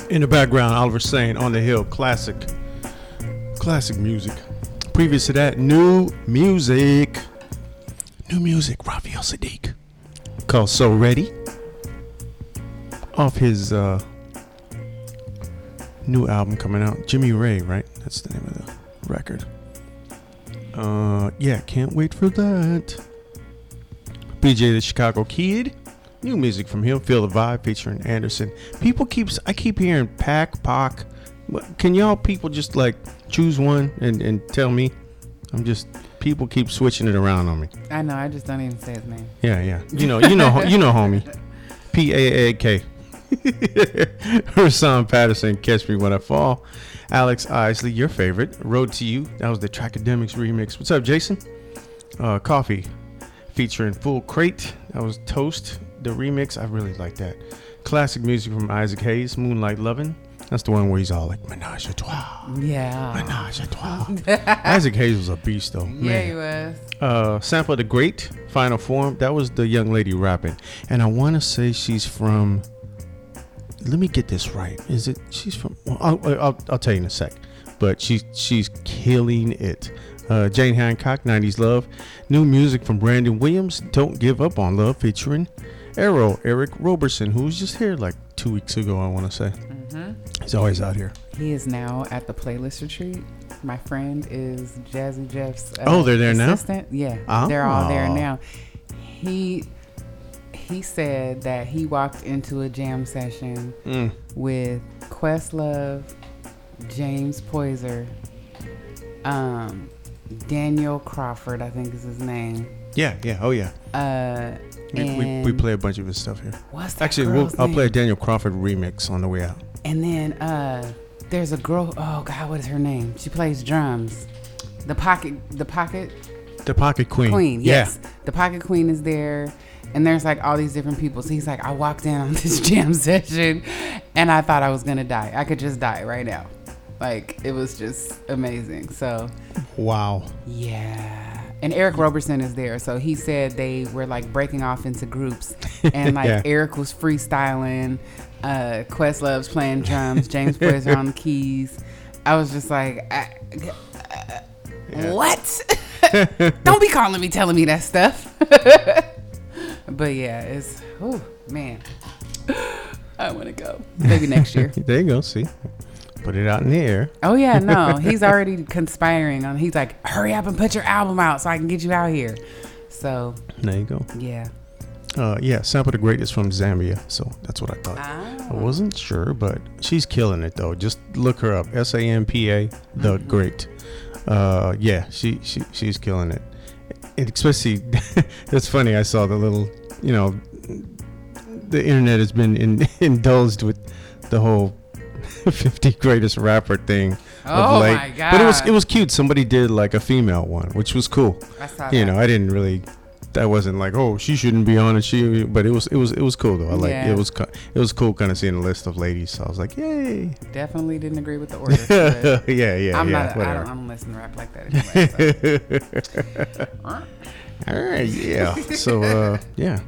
In the background, Oliver Sane, On the Hill, classic, classic music. Previous to that, new music, new music, Rafael Sadiq, called So Ready, off his uh, new album coming out, Jimmy Ray, right? That's the name of the record. Uh, yeah, can't wait for that. B J the Chicago Kid. New music from him, Feel the Vibe featuring Anderson. People keeps, I keep hearing Pac, Pac. Can y'all people just like choose one and, and tell me? I'm just, people keep switching it around on me. I know, I just don't even say his name. Yeah, yeah. You know, you know, you know, homie. P A A K. Rahsaan Patterson, Catch Me When I Fall. Alex Isley, your favorite, Road to You. That was the Trackademics remix. What's up, Jason? Uh, Coffee featuring Full Crate. That was Toast. The remix, I really like that. Classic music from Isaac Hayes, Moonlight Lovin'. That's the one where he's all like, menage a trois. Yeah. Menage a trois. Isaac Hayes was a beast, though. Man. Yeah, he was. Uh, Sample the Great, Final Form. That was the young lady rapping. And I want to say she's from, let me get this right. Is it, she's from, well, I'll, I'll, I'll tell you in a sec. But she, she's killing it. Uh, Jane Hancock, nineties Love. New music from Brandon Williams, Don't Give Up on Love, featuring Arrow, Eric Roberson, who was just here like two weeks ago, I want to say. Mm-hmm. He's always out here. He is now at the playlist retreat. My friend is Jazzy Jeff's uh, oh, they're there assistant. Now? Yeah, oh. They're all there now. He he said that he walked into a jam session mm. with Questlove, James Poyser, um, Daniel Crawford, I think is his name. Yeah, yeah, oh yeah. Uh, we, we, we play a bunch of his stuff here. What's that Actually, we'll, I'll play a Daniel Crawford remix on the way out. And then uh, there's a girl. Oh God, what is her name? She plays drums. The pocket, the pocket, the pocket queen. Queen, yes. Yeah. The pocket queen is there, and there's like all these different people. So he's like, I walked in on this jam session, and I thought I was gonna die. I could just die right now. Like it was just amazing. So. Wow. Yeah. And Eric Roberson is there. So he said they were like breaking off into groups. And like yeah. Eric was freestyling. Uh, Questlove's playing drums. James Poyser on the keys. I was just like, I, uh, yeah. what? Don't be calling me, telling me that stuff. But yeah, it's, oh, man. I want to go. Maybe next year. There you go. See? Put it out in the air. Oh yeah, no, he's already conspiring on. He's like, hurry up and put your album out so I can get you out here. So there you go. Yeah. Uh, yeah, Sample the Great is from Zambia, so that's what I thought. Ah. I wasn't sure, but she's killing it though. Just look her up. S A M P A the mm-hmm. Great. Uh, yeah, she she she's killing it. And especially, it's funny. I saw the little, you know, the internet has been in, indulged with the whole fifty greatest rapper thing oh of late. My God. But it was it was cute. Somebody did like a female one, which was cool. I saw you that. know, I didn't really. I wasn't like, oh, she shouldn't be on it. She, but it was it was it was cool though. I like yeah. it was it was cool kind of seeing a list of ladies. So I was like, yay. Definitely didn't agree with the order. yeah, yeah, I'm yeah. Not a, I don't, I don't listen to rap like that anyway. So. All right, yeah. So uh, yeah.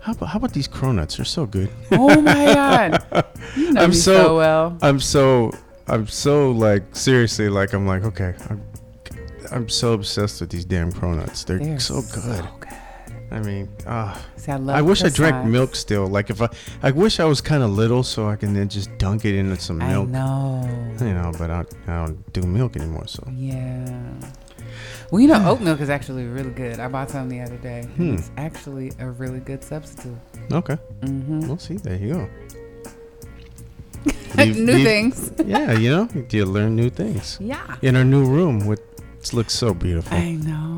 How about, how about these cronuts? They're so good. Oh my God! You know I'm me so, so well. I'm so I'm so like seriously like I'm like okay I'm I'm so obsessed with these damn cronuts. They're, They're so good. So good. I mean, ah. Uh, I, I wish croissants. I drank milk still. Like if I I wish I was kind of little so I can then just dunk it into some milk. I know. You know, but I I don't do milk anymore. So yeah. Well, you know, oat milk is actually really good. I bought some the other day. Hmm. It's actually a really good substitute. Okay. Mm-hmm. We'll see. There you go. You, new you, things. Yeah, you know, you learn new things. Yeah. In our new room, which looks so beautiful. I know.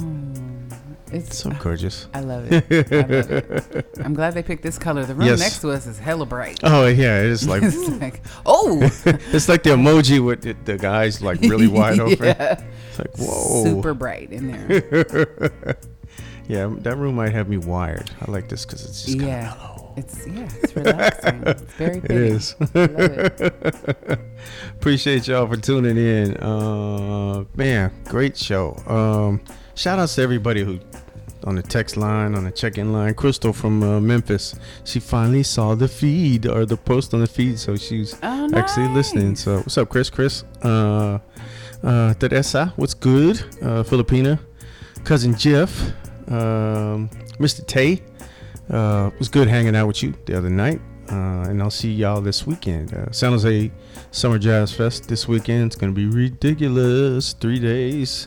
It's so gorgeous. I love it. I love it. I'm glad they picked this color. The room yes. next to us is hella bright. Oh, yeah. It is like, it's like, oh. It's like the emoji with the, the guys like really wide yeah. open. Like, whoa. Super bright in there. Yeah, that room might have me wired. I like this because it's just kind of yeah. mellow. It's, yeah, it's relaxing. It's very big. It is. I love it. Appreciate y'all for tuning in. Uh, man, great show. Um, shout outs to everybody who on the text line, on the check-in line. Crystal from uh, Memphis. She finally saw the feed or the post on the feed, so she's oh, nice. actually listening. So what's up, Chris? Chris? Uh, Uh, Teresa, what's good? Uh, Filipina, cousin Jeff, um, Mister Tay, uh, was good hanging out with you the other night, uh, and I'll see y'all this weekend. Uh, San Jose Summer Jazz Fest this weekend. It's gonna be ridiculous. Three days,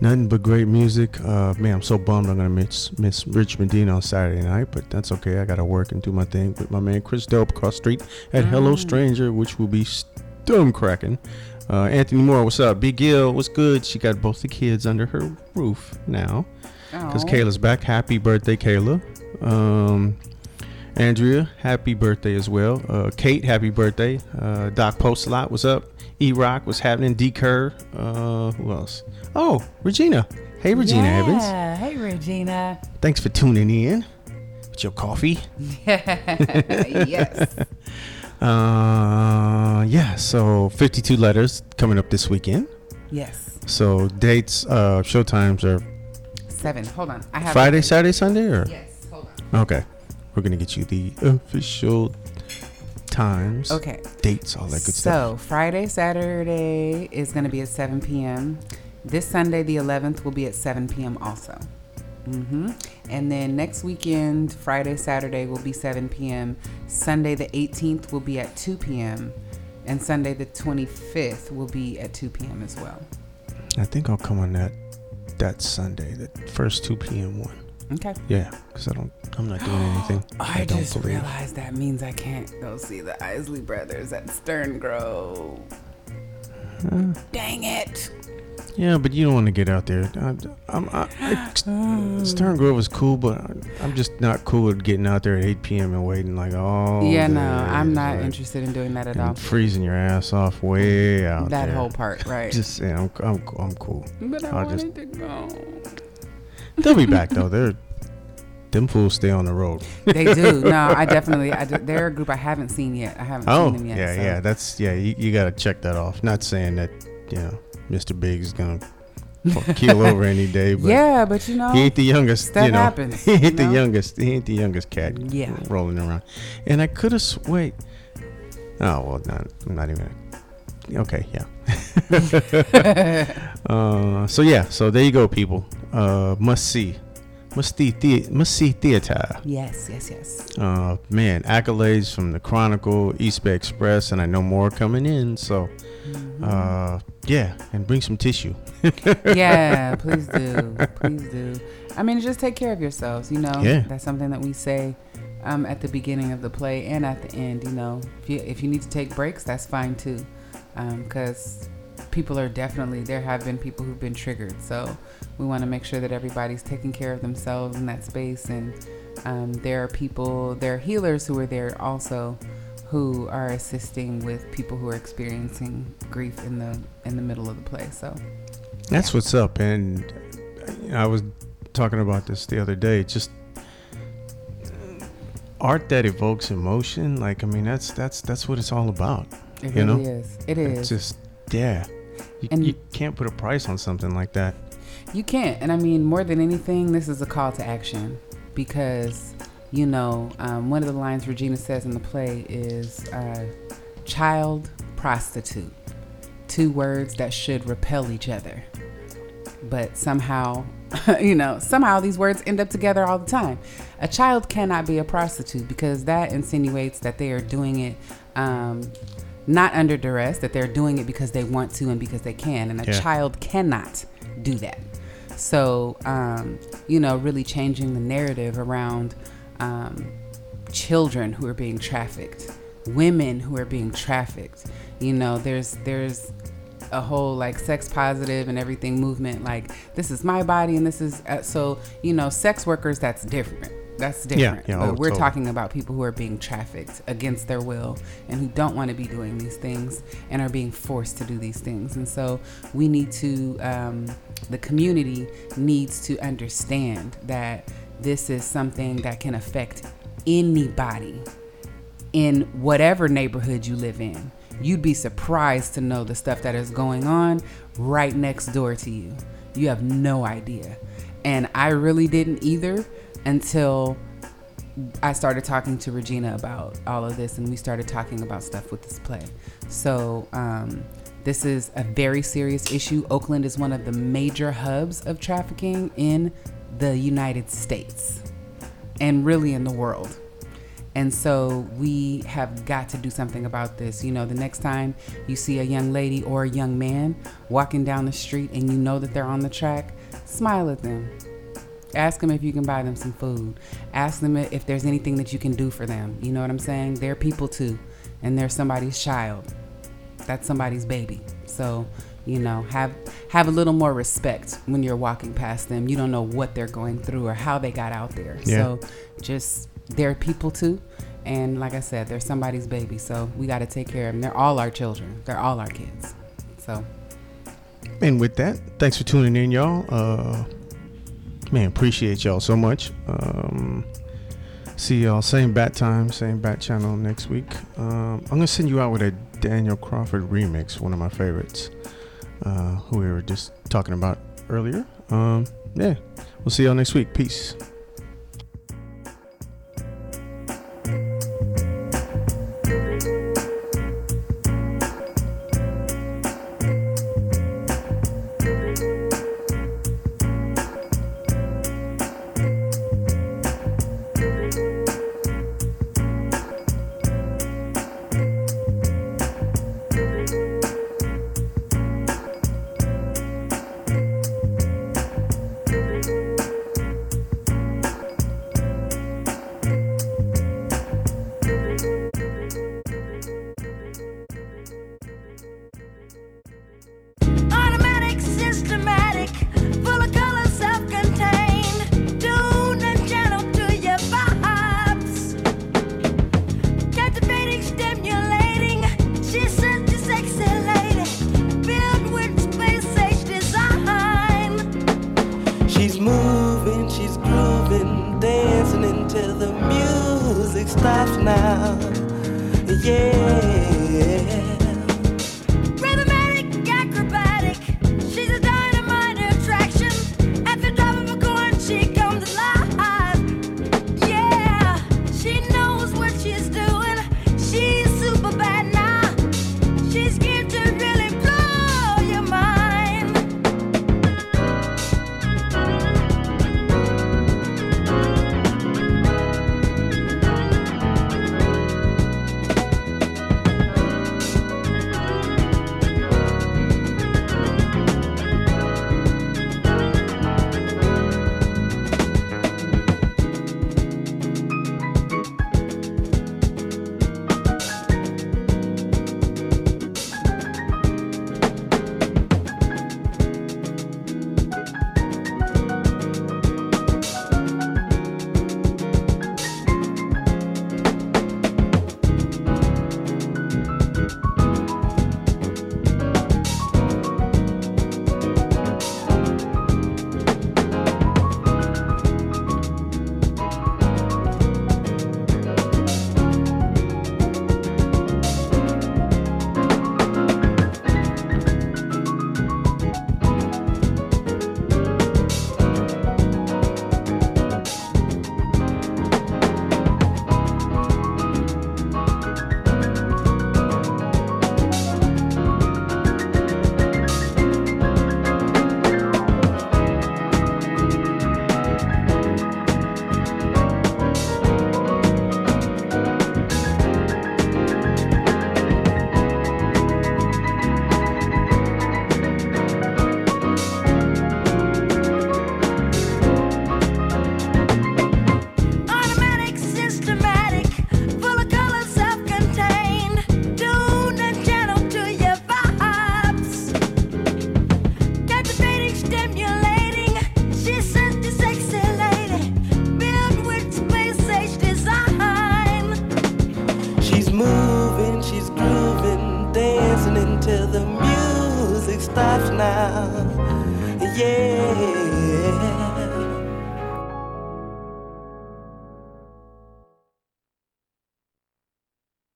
nothing but great music. Uh, man, I'm so bummed I'm gonna miss miss Rich Medina on Saturday night, but that's okay. I gotta work and do my thing with my man Chris Delp across street at mm. Hello Stranger, which will be stum cracking. Uh, Anthony Moore, what's up? B. Gill, what's good? She got both the kids under her roof now because Kayla's back. Happy birthday, Kayla. Um, Andrea, happy birthday as well. Uh, Kate, happy birthday. Uh, Doc Postlot, what's up? E-Rock, what's happening? D-Kerr, uh, who else? Oh, Regina. Hey, Regina yeah. Evans. Hey, Regina. Thanks for tuning in with your coffee. Yes. Uh, yeah, so fifty-two letters coming up this weekend. Yes. So dates, uh, show times are seven. Hold on, I have Friday, Saturday, Sunday, or yes. Hold on. Okay, we're gonna get you the official times. Okay. Dates, all that good so, stuff. So Friday, Saturday is gonna be at seven p.m. This Sunday, the eleventh, will be at seven p.m. also. Mm-hmm. And then next weekend, Friday, Saturday will be seven p.m. Sunday the eighteenth will be at two p.m. and Sunday the twenty-fifth will be at two p.m. as well. I think I'll come on that that Sunday, the first two p.m. one. Okay. Yeah, because I don't, I'm not doing anything. I, I don't just believe. realized that means I can't go see the Isley Brothers at Stern Grove. Uh, Dang it. Yeah, but you don't want to get out there. I, I'm, I, I, Stern Grove is cool, but I'm just not cool with getting out there at eight p.m. and waiting like all Yeah, no, I'm not like, interested in doing that at all. Freezing your ass off way out that there. That whole part, right? Just yeah, I'm, I'm, I'm cool. But I I'll wanted just, to go. They'll be back though. They're them fools stay on the road. They do. No, I definitely. I do, they're a group I haven't seen yet. I haven't oh, seen them yet. Oh, yeah, so. yeah. That's yeah. You, you got to check that off. Not saying that you know. Mister Big's gonna keel over any day, but yeah, but you know he ain't the youngest. That you know, happens. He ain't the know? youngest. He ain't the youngest cat. Yeah. rolling around. And I could have wait. Oh well, not. I'm not even. Okay, yeah. uh, so yeah, so there you go, people. Uh, must see, must see, the, must see theater. Yes, yes, yes. Uh, man, accolades from the Chronicle, East Bay Express, and I know more coming in. So. Mm-hmm. Uh, yeah, and bring some tissue. Yeah, please do, please do. I mean, just take care of yourselves. You know, yeah. That's something that we say um, at the beginning of the play and at the end. You know, if you, if you need to take breaks, that's fine too, because um, people are definitely there. Have been people who've been triggered, so we want to make sure that everybody's taking care of themselves in that space. And um, there are people, there are healers who are there also, who are assisting with people who are experiencing grief in the in the middle of the play. So that's yeah. what's up. And I was talking about this the other day, just art that evokes emotion. Like, I mean, that's that's that's what it's all about. It you really know? is. It is. It's just, yeah. You, and you can't put a price on something like that. You can't. And I mean, more than anything, this is a call to action because... You know, um, one of the lines Regina says in the play is uh, child prostitute, two words that should repel each other. But somehow, you know, somehow these words end up together all the time. A child cannot be a prostitute because that insinuates that they are doing it um, not under duress, that they're doing it because they want to and because they can. And a yeah. child cannot do that. So, um, you know, really changing the narrative around Um, children who are being trafficked, women who are being trafficked. You know, there's there's a whole like sex positive and everything movement. Like this is my body and this is uh, so you know sex workers. That's different. That's different. Yeah, yeah, but oh, we're totally. talking about people who are being trafficked against their will and who don't want to be doing these things and are being forced to do these things. And so we need to. Um, the community needs to understand that. This is something that can affect anybody in whatever neighborhood you live in. You'd be surprised to know the stuff that is going on right next door to you. You have no idea. And I really didn't either until I started talking to Regina about all of this and we started talking about stuff with this play. So, um, this is a very serious issue. Oakland is one of the major hubs of trafficking in the United States and really in the world. And so we have got to do something about this. You know, the next time you see a young lady or a young man walking down the street and you know that they're on the track, smile at them. Ask them if you can buy them some food. Ask them if there's anything that you can do for them. You know what I'm saying? They're people too, and they're somebody's child. That's somebody's baby. So, you know, have have a little more respect when you're walking past them. You don't know what they're going through or how they got out there. Yeah. So just they're people, too. And like I said, they're somebody's baby. So we got to take care of them. They're all our children. They're all our kids. So. And with that, thanks for tuning in, y'all. Uh, man, appreciate y'all so much. Um, See y'all same bat time, same bat channel next week. Um, I'm gonna send you out with a Daniel Crawford remix, one of my favorites, uh, who we were just talking about earlier. Um, yeah, we'll see y'all next week. Peace. Yeah.